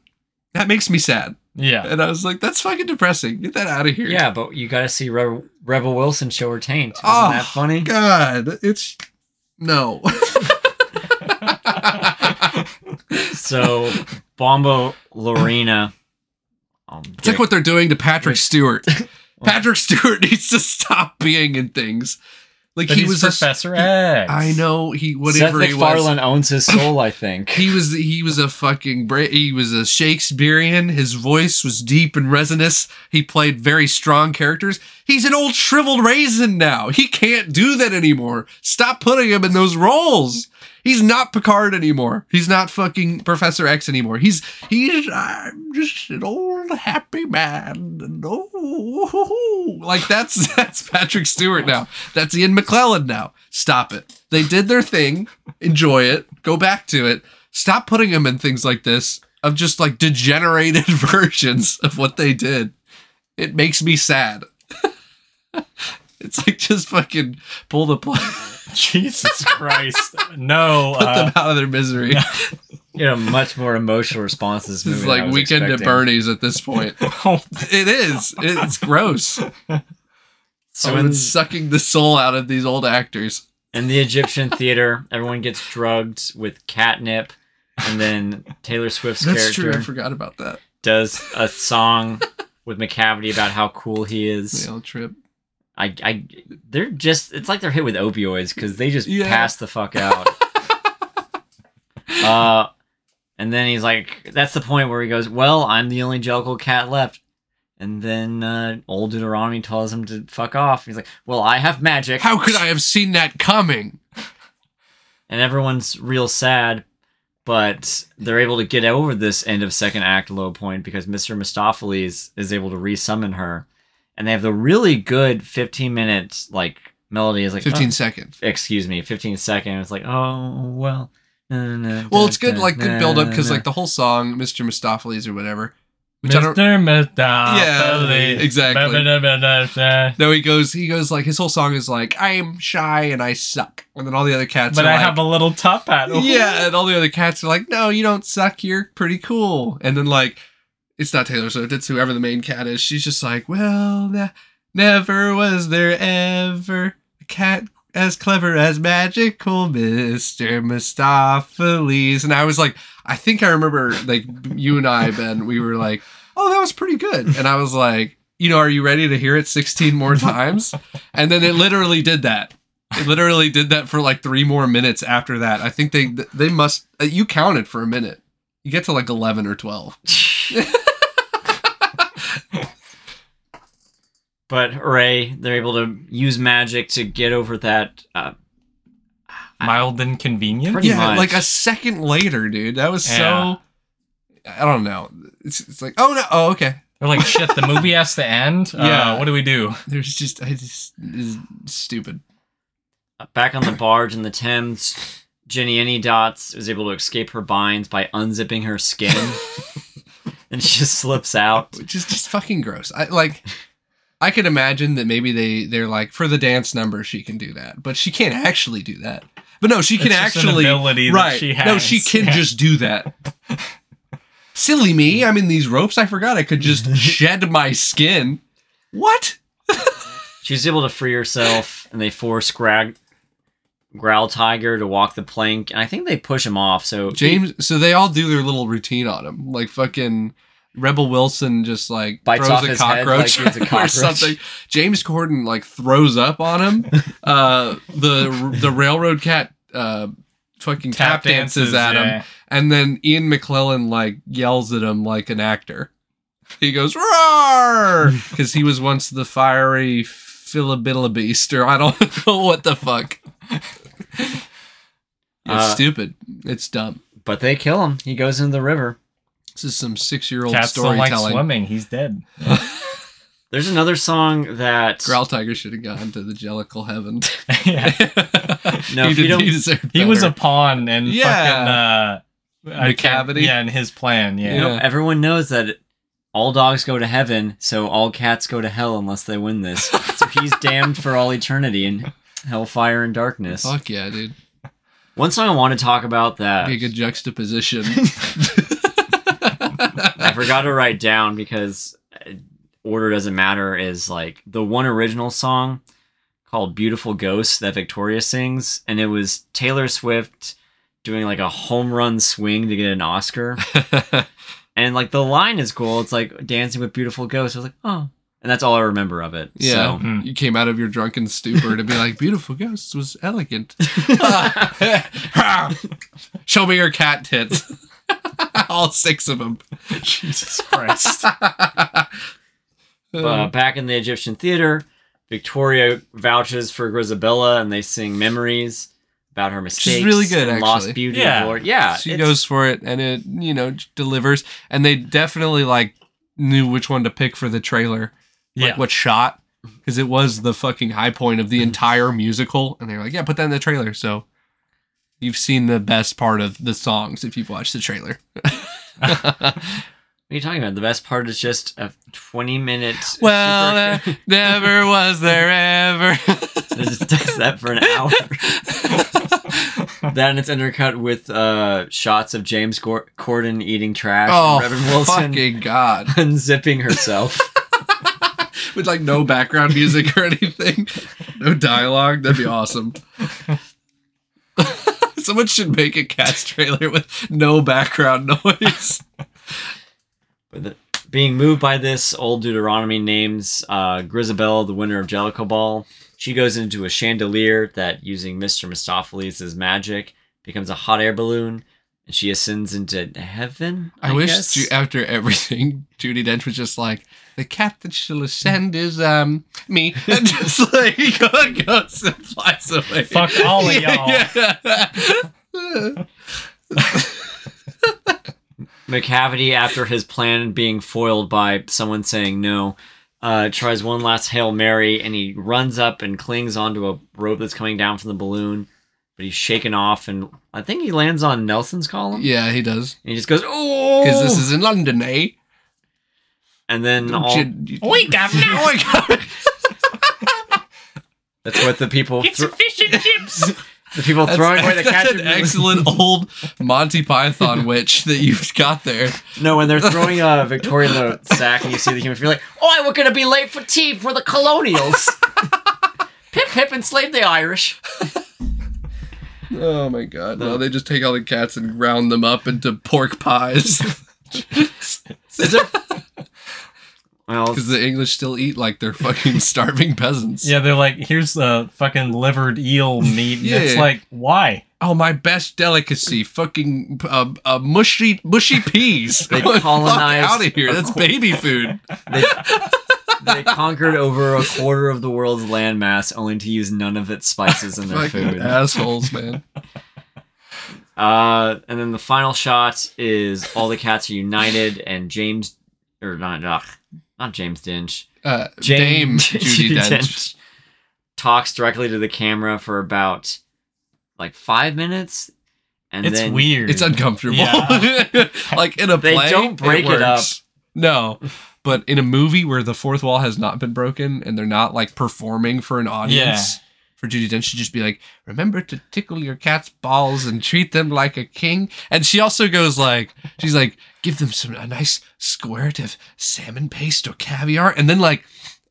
that makes me sad. Yeah. And I was like, that's fucking depressing. Get that out of here. Yeah, but you got to see Re- Rebel Wilson show her taint. Isn't oh, that funny? God. It's... No. So, Bombalurina. Um, it's like what they're doing to Patrick Stewart. Patrick Stewart needs to stop being in things. Like, but he he's was Professor a, X. I know he whatever Seth he was. Seth MacFarlane owns his soul, I think. he was he was a fucking bra- he was a Shakespearean. His voice was deep and resinous. He played very strong characters. He's an old shriveled raisin now. He can't do that anymore. Stop putting him in those roles. He's not Picard anymore. He's not fucking Professor X anymore. He's he's I'm just an old happy man. Oh, like that's that's Patrick Stewart now. That's Ian McKellen now. Stop it. They did their thing. Enjoy it. Go back to it. Stop putting him in things like this of just like degenerated versions of what they did. It makes me sad. It's like, just fucking pull the plug. Jesus Christ. No. Put uh, them out of their misery. No. You know, much more emotional response to this movie. It's like Weekend expecting. At Bernie's at this point. Oh, it is. It's gross. So oh, it's sucking the soul out of these old actors. In the Egyptian theater, everyone gets drugged with catnip. And then Taylor Swift's That's character. That's true. I forgot about that. Does a song with Macavity about how cool he is. The old trip. I, I, they're just, it's like they're hit with opioids because they just yeah. pass the fuck out. uh, and then he's like, that's the point where he goes, well, I'm the only jellicle cat left. And then uh, Old Deuteronomy tells him to fuck off. He's like, well, I have magic. How could I have seen that coming? And everyone's real sad, but they're able to get over this end of second act low point because Mister Mistoffelees is able to re-summon her. And they have the really good fifteen minute like melody is like fifteen oh, seconds. Excuse me, fifteen seconds. It's like, oh well. Nah, nah, well, da, it's good, da, like good build up because nah, nah. like the whole song, Mister Mistoffelees or whatever. Which Mister Mistoffelees. Yeah, exactly. No, he goes, he goes like his whole song is like, I'm shy and I suck, and then all the other cats. But are I like, have a little top hat. Yeah, and all the other cats are like, no, you don't suck. You're pretty cool. And then like. It's not Taylor Swift, it's whoever the main cat is. She's just like, well, ne- never was there ever a cat as clever as magical Mister Mistoffelees. And I was like, I think I remember, like, you and I, Ben, we were like, oh, that was pretty good. And I was like, you know, are you ready to hear it sixteen more times? And then it literally did that. It literally did that for like three more minutes after that. I think they they must, you counted for a minute. You get to like eleven or twelve. But hooray, they're able to use magic to get over that uh, mild inconvenience. Yeah, much. Like a second later, dude. That was yeah. so. I don't know. It's, it's like, oh no, oh okay. They're like, shit, the movie has to end. Yeah, uh, what do we do? There's just, I just it's stupid. Back on the barge in the Thames, Jennyanydots was able to escape her binds by unzipping her skin, and she just slips out, which is just fucking gross. I like. I could imagine that maybe they, they're like, for the dance number, she can do that. But she can't actually do that. But no, she can it's actually... An ability right. That she has. No, she can yeah. just do that. Silly me. I'm in these ropes. I forgot I could just shed my skin. What? She's able to free herself, and they force Grag- Growl Tiger to walk the plank. And I think they push him off, so... James... He- so they all do their little routine on him. Like, fucking... Rebel Wilson just like bites throws off a, his cockroach head like he's a cockroach or something. James Corden like throws up on him. Uh, the the railroad cat uh, fucking tap, tap dances, dances at yeah. him, and then Ian McKellen like yells at him like an actor. He goes roar because he was once the fiery filibilabeast, or I don't know what the fuck. It's uh, stupid. It's dumb. But they kill him. He goes into the river. This is some six-year-old Cats storytelling. Cats don't like swimming. He's dead. There's another song that... Growl Tiger should have gone to the Jellicle Heaven. No, he, did, don't... he, he was a pawn in yeah. fucking... Uh, Macavity. Yeah, in his plan. Yeah. You know, everyone knows that all dogs go to heaven, so all cats go to hell unless they win this. So he's damned for all eternity in hellfire and darkness. Fuck yeah, dude. One song I want to talk about that... That'd be a good juxtaposition. I forgot to write down because order doesn't matter is like the one original song called Beautiful Ghosts that Victoria sings. And it was Taylor Swift doing like a home run swing to get an Oscar. And like the line is cool. It's like dancing with beautiful ghosts. I was like, oh, and that's all I remember of it. Yeah. So. Mm. You came out of your drunken stupor to be like, Beautiful Ghosts was elegant. Show me your cat tits. All six of them. Jesus Christ. uh, back in the Egyptian theater, Victoria vouches for Grizabella, and they sing memories about her mistakes. She's really good, actually. Lost beauty. Yeah. Lord. yeah she goes for it, and it, you know, delivers. And they definitely, like, knew which one to pick for the trailer. Like, yeah. what shot. Because it was the fucking high point of the entire musical. And they were like, yeah, put that in the trailer, so... You've seen the best part of the songs if you've watched the trailer. What are you talking about? The best part is just a twenty-minute... Well, super... never was there ever. So it just does that for an hour. Then it's undercut with uh, shots of James Gor- Corden eating trash. Oh, and Rebel Wilson fucking God. Unzipping herself. With, like, no background music or anything. No dialogue. That'd be awesome. Someone should make a Cats trailer with no background noise. But the, being moved by this, Old Deuteronomy names uh, Grizabella the winner of Jellicle Ball. She goes into a chandelier that, using Mister Mistoffelees' magic, becomes a hot air balloon, and she ascends into heaven. I, I wish guess? Ju- after everything, Judi Dench was just like, the cat that shall ascend is um me, and just like goes and flies away. Fuck all of y'all. Yeah. Macavity, after his plan being foiled by someone saying no, uh, tries one last Hail Mary, and he runs up and clings onto a rope that's coming down from the balloon, but he's shaken off, and I think he lands on Nelson's column. Yeah, he does. And he just goes, oh! Because this is in London, eh? And then all... You, you, we got now. We got That's what the people... It's thro- fish and chips. The people that's, throwing away the catch. That's an excellent old Monty Python witch that you've got there. No, when they're throwing uh, Victoria in the sack and you see the human, you're like, oh, we're going to be late for tea for the colonials. Pip, pip, enslave the Irish. Oh, my God. No, they just take all the cats and round them up into pork pies. Is there... Well, because the English still eat like they're fucking starving peasants. Yeah, they're like, here's the fucking livered eel meat. Yeah, it's yeah. like, why? Oh, my best delicacy, fucking uh, uh, mushy mushy peas. They colonized out of here. That's baby food. They, they conquered over a quarter of the world's landmass, only to use none of its spices in their food. Assholes, man. Uh, and then the final shot is all the cats are united, and James, or not, ugh. Not James Dench. Uh, Dame Judi Dench. Dench talks directly to the camera for about like five minutes. And it's then, weird. It's uncomfortable. Yeah. Like in a they play, they don't break it, it up. No, but in a movie where the fourth wall has not been broken and they're not like performing for an audience, yeah. for Judi Dench to just be like, remember to tickle your cat's balls and treat them like a king. And she also goes like, she's like, give them some a nice squirt of salmon paste or caviar. And then, like,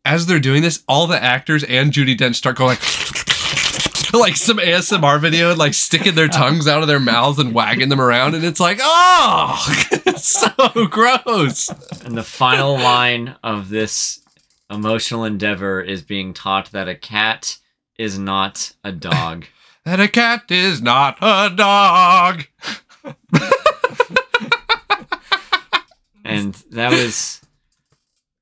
as they're doing this, all the actors and Judi Dench start going like, like some A S M R video and, like, sticking their tongues out of their mouths and wagging them around. And it's like, oh, it's so gross. And the final line of this emotional endeavor is being taught that a cat is not a dog. That a cat is not a dog. And that was,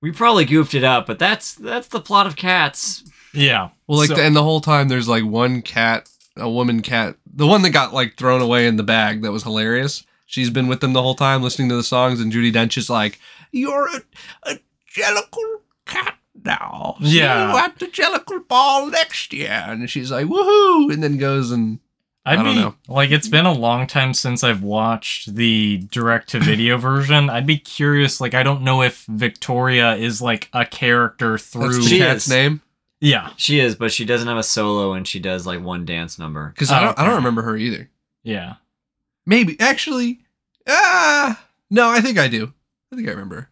we probably goofed it up, but that's that's the plot of Cats. Yeah. Well, like, so, the, and the whole time there's like one cat, a woman cat, the one that got like thrown away in the bag that was hilarious. She's been with them the whole time listening to the songs, and Judi Dench is like, "You're a, a jellicle cat now. So yeah. You at the jellicle ball next year." And she's like, "Woohoo!" And then goes and. I'd I don't be, know. Like, it's been a long time since I've watched the direct-to-video version. I'd be curious, like, I don't know if Victoria is, like, a character through... That's the cat's name? Yeah. She is, but she doesn't have a solo, and she does, like, one dance number. Because oh, I, okay. I don't remember her either. Yeah. Maybe. Actually, ah, no, I think I do. I think I remember.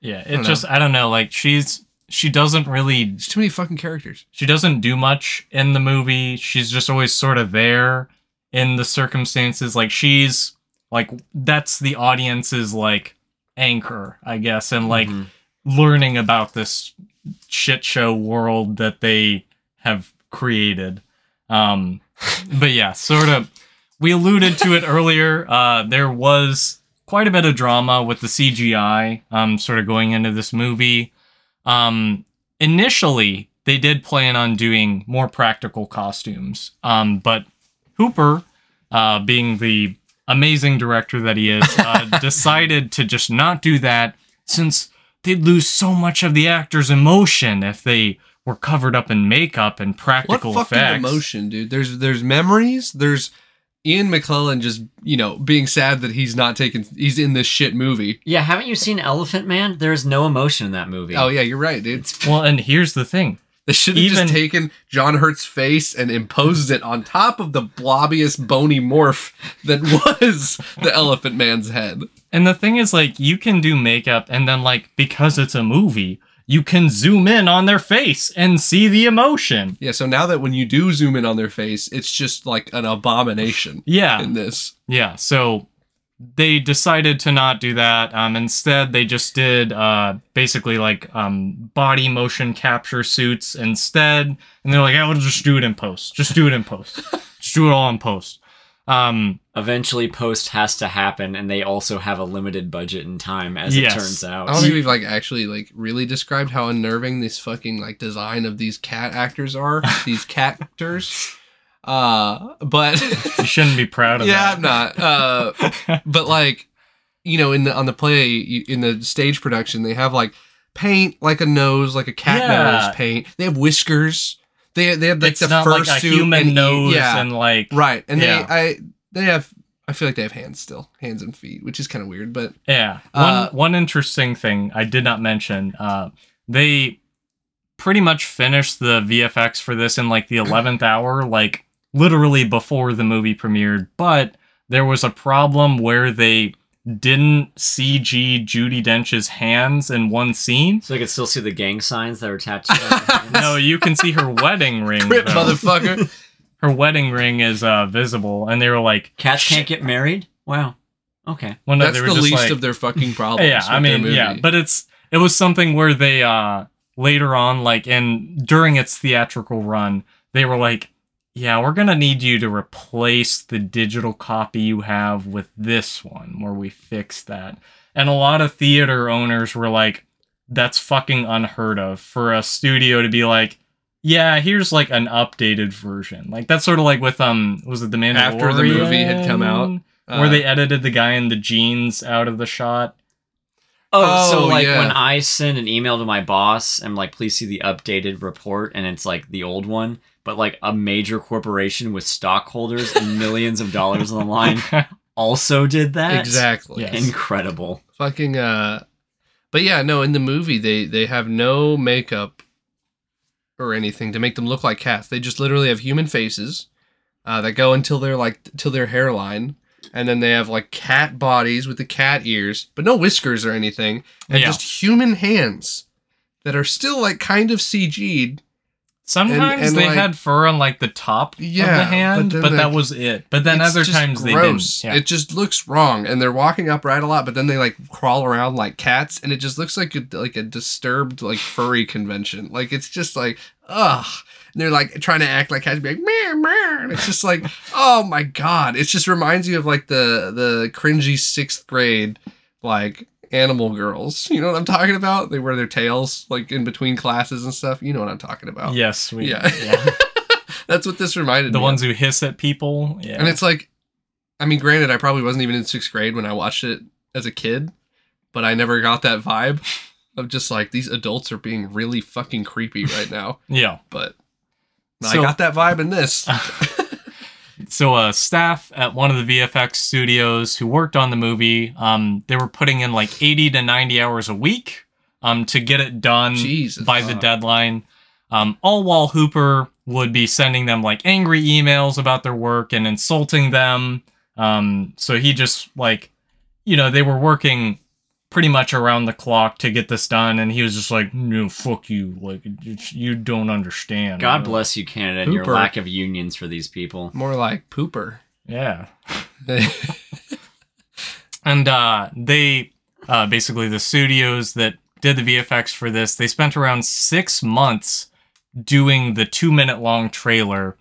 Yeah, it I just, know. I don't know, like, she's... She doesn't really... There's too many fucking characters. She doesn't do much in the movie. She's just always sort of there in the circumstances. Like, she's... Like, that's the audience's, like, anchor, I guess. And, like, mm-hmm. learning about this shit show world that they have created. Um, but, yeah, sort of... We alluded to it earlier. Uh, there was quite a bit of drama with the C G I um, sort of going into this movie. Um, initially they did plan on doing more practical costumes. Um, but Hooper, uh, being the amazing director that he is, uh, decided to just not do that since they'd lose so much of the actor's emotion if they were covered up in makeup and practical effects. What fucking emotion, dude? There's, there's memories. There's Ian McKellen just, you know, being sad that he's not taking, he's in this shit movie. Yeah, haven't you seen Elephant Man? There is no emotion in that movie. Oh, yeah, you're right, dude. Well, and here's the thing. They should have Even... just taken John Hurt's face and imposed it on top of the blobbiest bony morph that was the Elephant Man's head. And the thing is, like, you can do makeup and then, like, because it's a movie, you can zoom in on their face and see the emotion. Yeah, so now that when you do zoom in on their face, it's just like an abomination yeah. in this. Yeah, so they decided to not do that. Um, instead, they just did uh, basically like um, body motion capture suits instead. And they're like, I will just do it in post. Just do it in post. Just do it all in post. Um, Eventually, post has to happen, and they also have a limited budget and time, as yes. it turns out. I don't think we've like actually like really described how unnerving this fucking like design of these cat actors are. These cat actors, uh, but you shouldn't be proud of yeah, that. Yeah, I'm not. Uh, but like, you know, in the on the play in the stage production, they have like paint, like a nose, like a cat yeah. nose paint. They have whiskers. They they have like it's the not fursuit like a human and nose yeah, and like right and yeah. they I they have I feel like they have hands still hands and feet, which is kind of weird, but yeah uh, one one interesting thing I did not mention, uh, they pretty much finished the V F X for this in like the eleventh hour, like literally before the movie premiered, but there was a problem where they didn't C G Judi Dench's hands in one scene. So you could still see the gang signs that were tattooed on her hands. No, you can see her wedding ring. Rip, motherfucker. Her wedding ring is uh, visible, and they were like... Cats Shit. Can't get married? Wow. Okay. Well, no, That's they were the just least like, of their fucking problems. Yeah, I mean, yeah, but it's... It It was something where they uh, later on, like, and during its theatrical run, they were like, yeah, we're going to need you to replace the digital copy you have with this one where we fix that. And a lot of theater owners were like, that's fucking unheard of for a studio to be like, yeah, here's like an updated version. Like that's sort of like with, um, was it The Mandalorian? After the movie had come out. Uh, where they edited the guy in the jeans out of the shot. Oh, oh so like yeah. when I send an email to my boss and like, please see the updated report and it's like the old one, but like a major corporation with stockholders and millions of dollars on the line also did that. Exactly. Yes. Incredible. Fucking, uh, but yeah, no, in the movie, they, they have no makeup or anything to make them look like cats. They just literally have human faces uh, that go until they're like, till their hairline. And then they have, like, cat bodies with the cat ears, but no whiskers or anything. And yeah. just human hands that are still, like, kind of C G'd. Sometimes and, and they like, had fur on, like, the top yeah, of the hand, but, but like, that was it. But then other times gross. They didn't. Yeah. It just looks wrong. And they're walking upright a lot, but then they, like, crawl around like cats. And it just looks like a, like a disturbed, like, furry convention. Like, it's just like, ugh. And they're like trying to act like cats, be like, meow, meow. And it's just like, oh my God. It just reminds you of like the, the cringy sixth grade, like animal girls. You know what I'm talking about? They wear their tails like in between classes and stuff. You know what I'm talking about? Yes. We, yeah. yeah. That's what this reminded the me. The ones of. Who hiss at people. Yeah. And it's like, I mean, granted, I probably wasn't even in sixth grade when I watched it as a kid, but I never got that vibe of just like, these adults are being really fucking creepy right now. yeah. But. So, I got that vibe in this. so uh, staff at one of the V F X studios who worked on the movie, um, they were putting in like eighty to ninety hours a week um, to get it done Jesus by God. the deadline. Um, all while Hooper would be sending them like angry emails about their work and insulting them. Um, so he just like, you know, they were working pretty much around the clock to get this done, and he was just like, no, fuck you, like, you don't understand. God bless you, Canada, and Hooper. Your lack of unions for these people. More like Pooper. Yeah. and uh, they, uh, basically the studios that did the V F X for this, they spent around six months doing the two-minute-long trailer,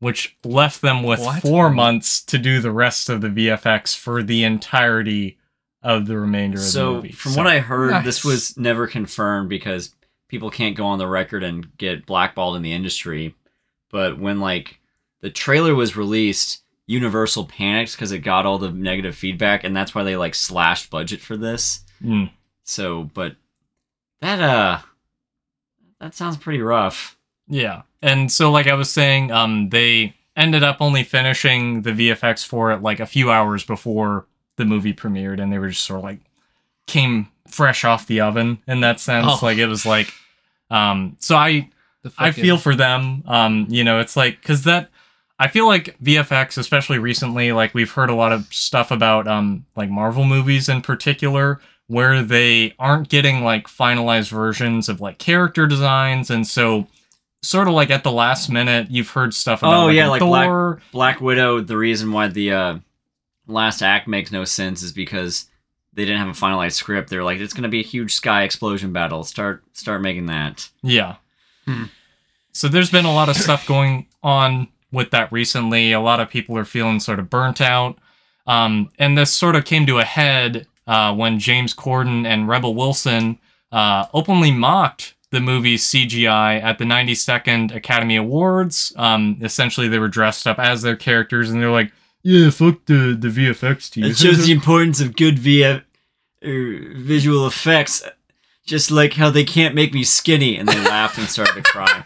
which left them with what? four months to do the rest of the V F X for the entirety of the remainder of so, the movie. From so, from what I heard, nice. This was never confirmed because people can't go on the record and get blackballed in the industry. But when, like, the trailer was released, Universal panicked because it got all the negative feedback, and that's why they, like, slashed budget for this. Mm. So, but that, uh, that sounds pretty rough. Yeah. And so, like I was saying, um, they ended up only finishing the V F X for it, like, a few hours before the movie premiered, and they were just sort of like came fresh off the oven in that sense. Oh. Like it was like, um, so I, I feel for them. Um, you know, it's like, cause that I feel like V F X, especially recently, like we've heard a lot of stuff about, um, like Marvel movies in particular, where they aren't getting like finalized versions of like character designs. And so sort of like at the last minute, you've heard stuff about oh, like, yeah, like Thor. Black, Black Widow. The reason why the, uh, last act makes no sense is because they didn't have a finalized script. They're like, it's going to be a huge sky explosion battle. Start, start making that. Yeah. Hmm. So there's been a lot of stuff going on with that recently. A lot of people are feeling sort of burnt out. Um, and this sort of came to a head uh, when James Corden and Rebel Wilson uh, openly mocked the movie's C G I at the ninety-second Academy Awards. Um, essentially, they were dressed up as their characters, and they're like, yeah, fuck the, the V F X team. It shows the importance of good V F, er, visual effects, just like how they can't make me skinny. And they laughed and started to cry.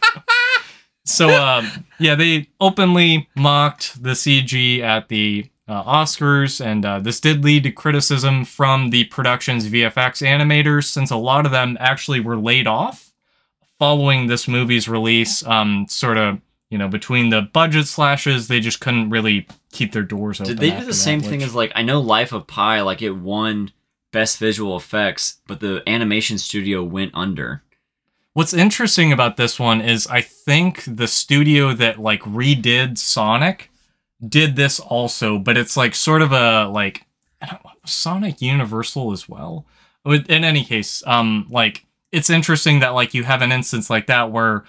So, um, yeah, they openly mocked the C G at the uh, Oscars. And uh, this did lead to criticism from the production's V F X animators, since a lot of them actually were laid off following this movie's release, um, sort of. You know, between the budget slashes, they just couldn't really keep their doors open. Did they do the same that, which... thing as, like, I know Life of Pi, like, it won Best Visual Effects, but the animation studio went under. What's interesting about this one is I think the studio that, like, redid Sonic did this also, but it's, like, sort of a, like, I don't know, Sonic Universal as well? in any case, um, like it's interesting that like you have an instance like that where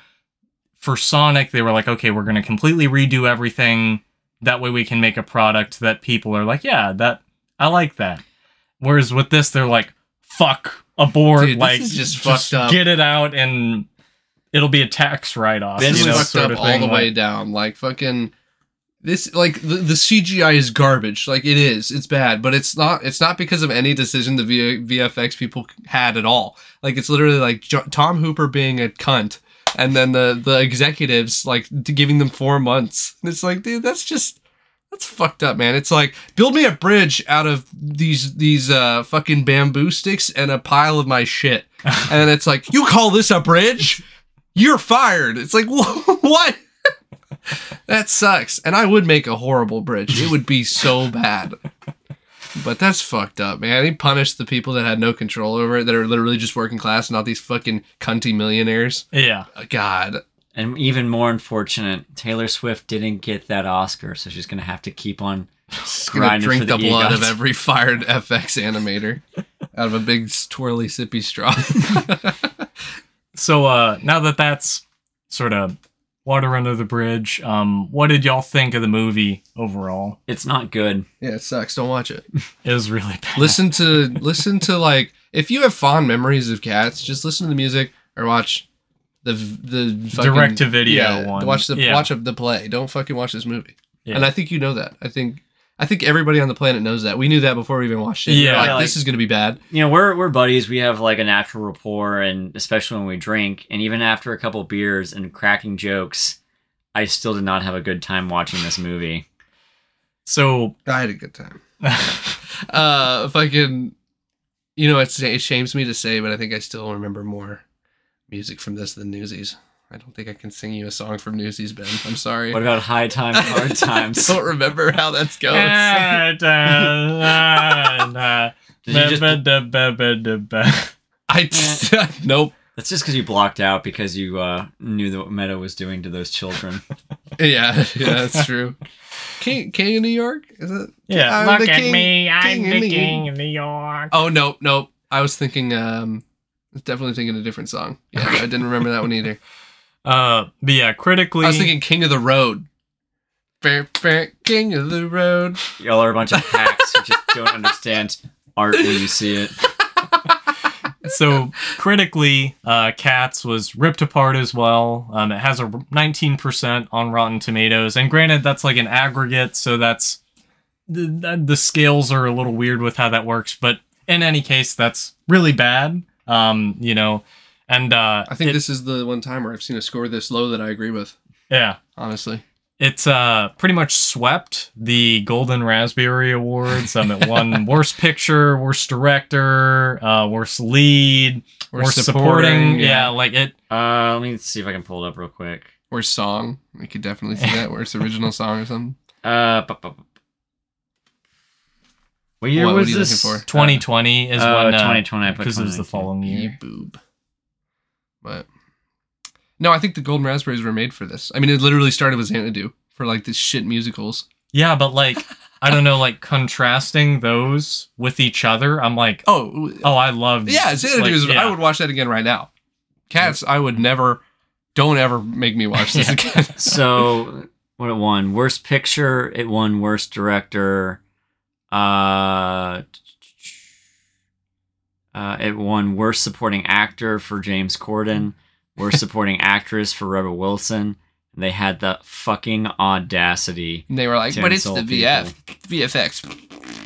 for Sonic they were like, okay, we're going to completely redo everything. That way we can make a product that people are like, yeah, that I like that. Whereas with this, they're like, fuck, abort, Dude, like just, just fucked up. Get it out and it'll be a tax write-off. This is fucked up all the way down. Like fucking this, like the, the C G I is garbage. Like it is, it's bad, but it's not. It's not because of any decision the V F X people had at all. Like it's literally like Jo- Tom Hooper being a cunt. And then the, the executives, like, giving them four months. And it's like, dude, that's just... That's fucked up, man. It's like, build me a bridge out of these these uh, fucking bamboo sticks and a pile of my shit. And it's like, you call this a bridge? You're fired. It's like, what? That sucks. And I would make a horrible bridge. It would be so bad. But that's fucked up, man. He punished the people that had no control over it, that are literally just working class, not these fucking cunty millionaires. Yeah. God. And even more unfortunate, Taylor Swift didn't get that Oscar, so she's going to have to keep on grinding for the drink the blood of every fired F X animator out of a big twirly sippy straw. So uh, now that that's sort of water under the bridge. Um, what did y'all think of the movie overall? It's not good. Yeah, it sucks. Don't watch it. It was really bad. Listen to, listen to like, if you have fond memories of cats, just listen to the music or watch the the fucking, direct to video yeah, one. Watch the yeah. watch the play. Don't fucking watch this movie. Yeah. And I think you know that. I think I think everybody on the planet knows that. We knew that before we even watched it. Yeah, we were like, like this is gonna be bad. You know, we're we're buddies. We have like a natural rapport, and especially when we drink, and even after a couple beers and cracking jokes, I still did not have a good time watching this movie. So I had a good time. uh, fucking, you know, it's, it shames me to say, but I think I still remember more music from this than Newsies. I don't think I can sing you a song from Newsies, Ben. I'm sorry. What about High Times, Hard Times? I don't remember how that's going. I just, nope. That's just because you blocked out because you uh, knew what Meadow was doing to those children. yeah, yeah, that's true. King, King of New York? Is it? Yeah. I'm Look the at king, me, I'm king the King of New York. Oh, nope, nope. I was thinking, um, I was definitely thinking a different song. Yeah, I didn't remember that one either. Uh, but yeah, critically... I was thinking King of the Road. Fair, fair, King of the Road. Y'all are a bunch of hacks who just don't understand art when you see it. So, critically, uh, Cats was ripped apart as well. Um, it has a nineteen percent on Rotten Tomatoes. And granted, that's like an aggregate, so that's... The, the scales are a little weird with how that works, but in any case, that's really bad. Um, you know... And uh, I think it, this is the one time where I've seen a score this low that I agree with. Yeah. Honestly. It's uh, pretty much swept the Golden Raspberry Awards. Um, it won Worst Picture, Worst Director, uh, Worst Lead, Worst, worst supporting. supporting. Yeah. yeah, like it. Uh, let me see if I can pull it up real quick. Worst Song. We could definitely see that. Worst Original Song or something. Uh, bu- bu- bu- What year what, was what this? twenty twenty uh, is uh, when. Uh, twenty twenty, I put because it was the following year. Boob. But no, I think the Golden Raspberries were made for this. I mean, it literally started with Xanadu for like this shit musicals. Yeah, but like, I don't know, like contrasting those with each other. I'm like, oh, oh, I love. Yeah, Xanadu. Like, is, yeah. I would watch that again right now. Cats, I would never. Don't ever make me watch this yeah. again. So what it won? Worst Picture. It won Worst Director. Uh. Uh, it won Worst Supporting Actor for James Corden, Worst Supporting Actress for Rebel Wilson. And they had the fucking audacity. And they were like, but it's the V F, V F X.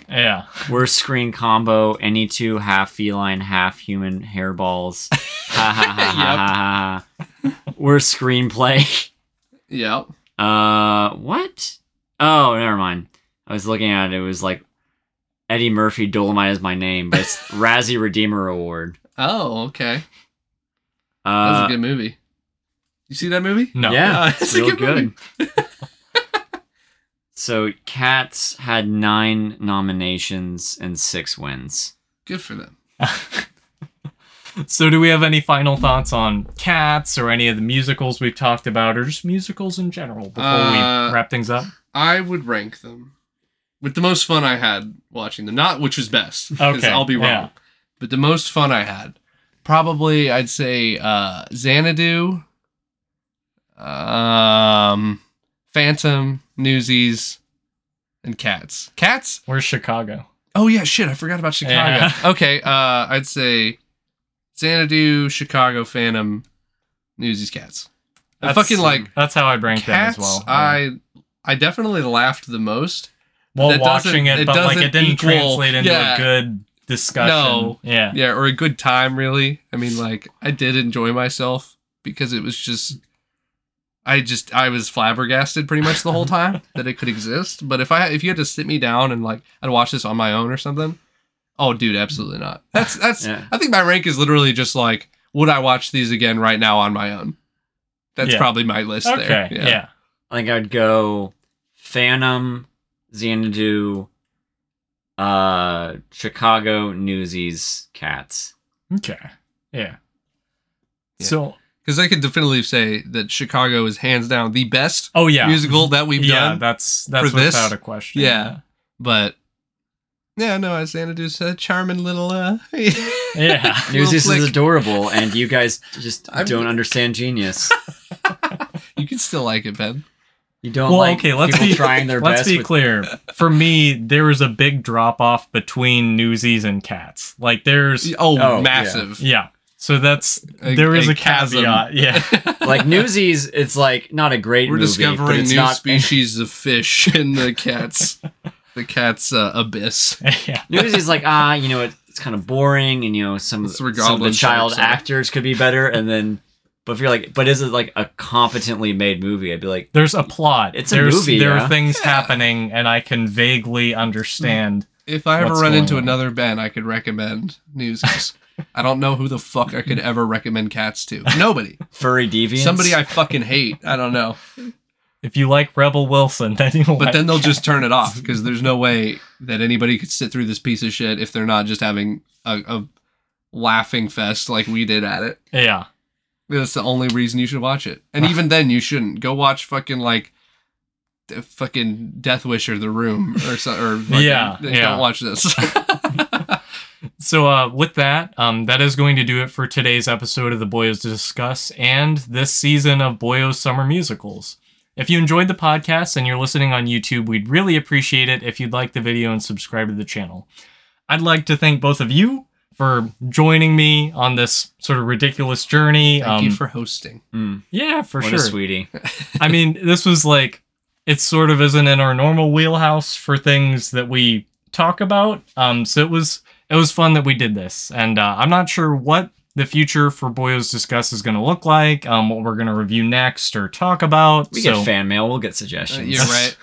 Yeah. Worst Screen Combo, any two half feline, half human hairballs. Ha ha ha ha ha ha. Worst Screenplay. Yep. Uh, what? Oh, never mind. I was looking at it. It was like, Eddie Murphy, Dolomite Is My Name, but it's Razzie Redeemer Award. Oh, okay. Uh, that was a good movie. You see that movie? No. Yeah, uh, it's real a good, good movie. So, Cats had nine nominations and six wins. Good for them. So, do we have any final thoughts on Cats or any of the musicals we've talked about, or just musicals in general before uh, we wrap things up? I would rank them. With the most fun I had watching them. Not which was best. Because okay. I'll be wrong. Yeah. but the most fun I had, probably I'd say uh, Xanadu, um, Phantom, Newsies, and Cats. Cats? Where's Chicago? Oh, yeah, shit, I forgot about Chicago. Yeah. Okay, uh, I'd say Xanadu, Chicago, Phantom, Newsies, Cats. That's, I fucking like... That's how I'd rank Cats, them as well. Yeah. I I definitely laughed the most. While well, watching it, it but like it didn't equal, translate into yeah, a good discussion. No. Yeah. Yeah, or a good time, really. I mean, like, I did enjoy myself because it was just... I just I was flabbergasted pretty much the whole time that it could exist. But if I if you had to sit me down and like I'd watch this on my own or something, oh dude, absolutely not. That's that's yeah. I think my rank is literally just like, would I watch these again right now on my own? That's yeah. probably my list okay. there. Yeah. yeah. I think I'd go Phantom, Xanadu, uh, Chicago, Newsies, Cats. Okay. Yeah. yeah. So because I could definitely say that Chicago is hands down the best oh, yeah. musical that we've yeah, done. Yeah, that's, that's without this. a question. Yeah. yeah. But, yeah, no, Xanadu's a charming little... Uh, yeah. Newsies is adorable, and you guys just I'm, don't understand genius. You can still like it, Ben. You don't well, like okay, let's people be, trying their let's best. Let's be with... clear. For me, there was a big drop-off between Newsies and Cats. Like, there's... Oh, oh massive. Yeah. yeah. So that's a, there is a, a caveat, yeah. Like Newsies, it's like not a great. We're movie, discovering new not... species of fish in the cat's, the cat's uh, abyss. Yeah. Newsies, like ah, you know, it's kind of boring, and you know, some, some of the child sharks, actors could be better. And then, but if you're like, but is it like a competently made movie? I'd be like, there's a plot. It's there's, a movie. There yeah. are things yeah. happening, and I can vaguely understand. If I ever run into on. another Ben, I could recommend Newsies. I don't know who the fuck I could ever recommend Cats to. Nobody. Furry deviants? Somebody I fucking hate. I don't know. If you like Rebel Wilson, then you'll But like then they'll Cats. just turn it off, because there's no way that anybody could sit through this piece of shit if they're not just having a, a laughing fest like we did at it. Yeah. That's the only reason you should watch it. And even then, you shouldn't. Go watch fucking, like, fucking Death Wish or The Room or something. Or yeah, yeah. Don't watch this. So uh, with that, um, that is going to do it for today's episode of the Boyos Discuss and this season of Boyos Summer Musicals. If you enjoyed the podcast and you're listening on YouTube, we'd really appreciate it if you'd like the video and subscribe to the channel. I'd like to thank both of you for joining me on this sort of ridiculous journey. Thank um, you for hosting. Mm, yeah, for what sure. What a sweetie. I mean, this was like, it sort of isn't in our normal wheelhouse for things that we talk about. Um, so it was... It was fun that we did this, and uh, I'm not sure what the future for Boyos Discuss is going to look like, um, what we're going to review next or talk about. We so. get fan mail, we'll get suggestions. Uh, you're right.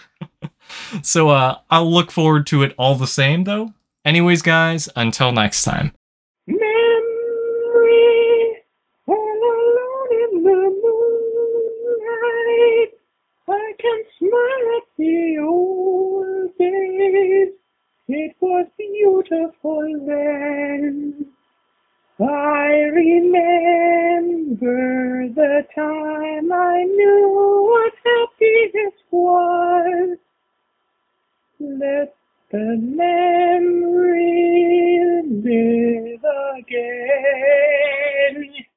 So uh, I'll look forward to it all the same, though. Anyways, guys, until next time. Memory, all alone in the moonlight, I can smile at the old days. It was beautiful then. I remember the time I knew what happiness was. Let the memory live again.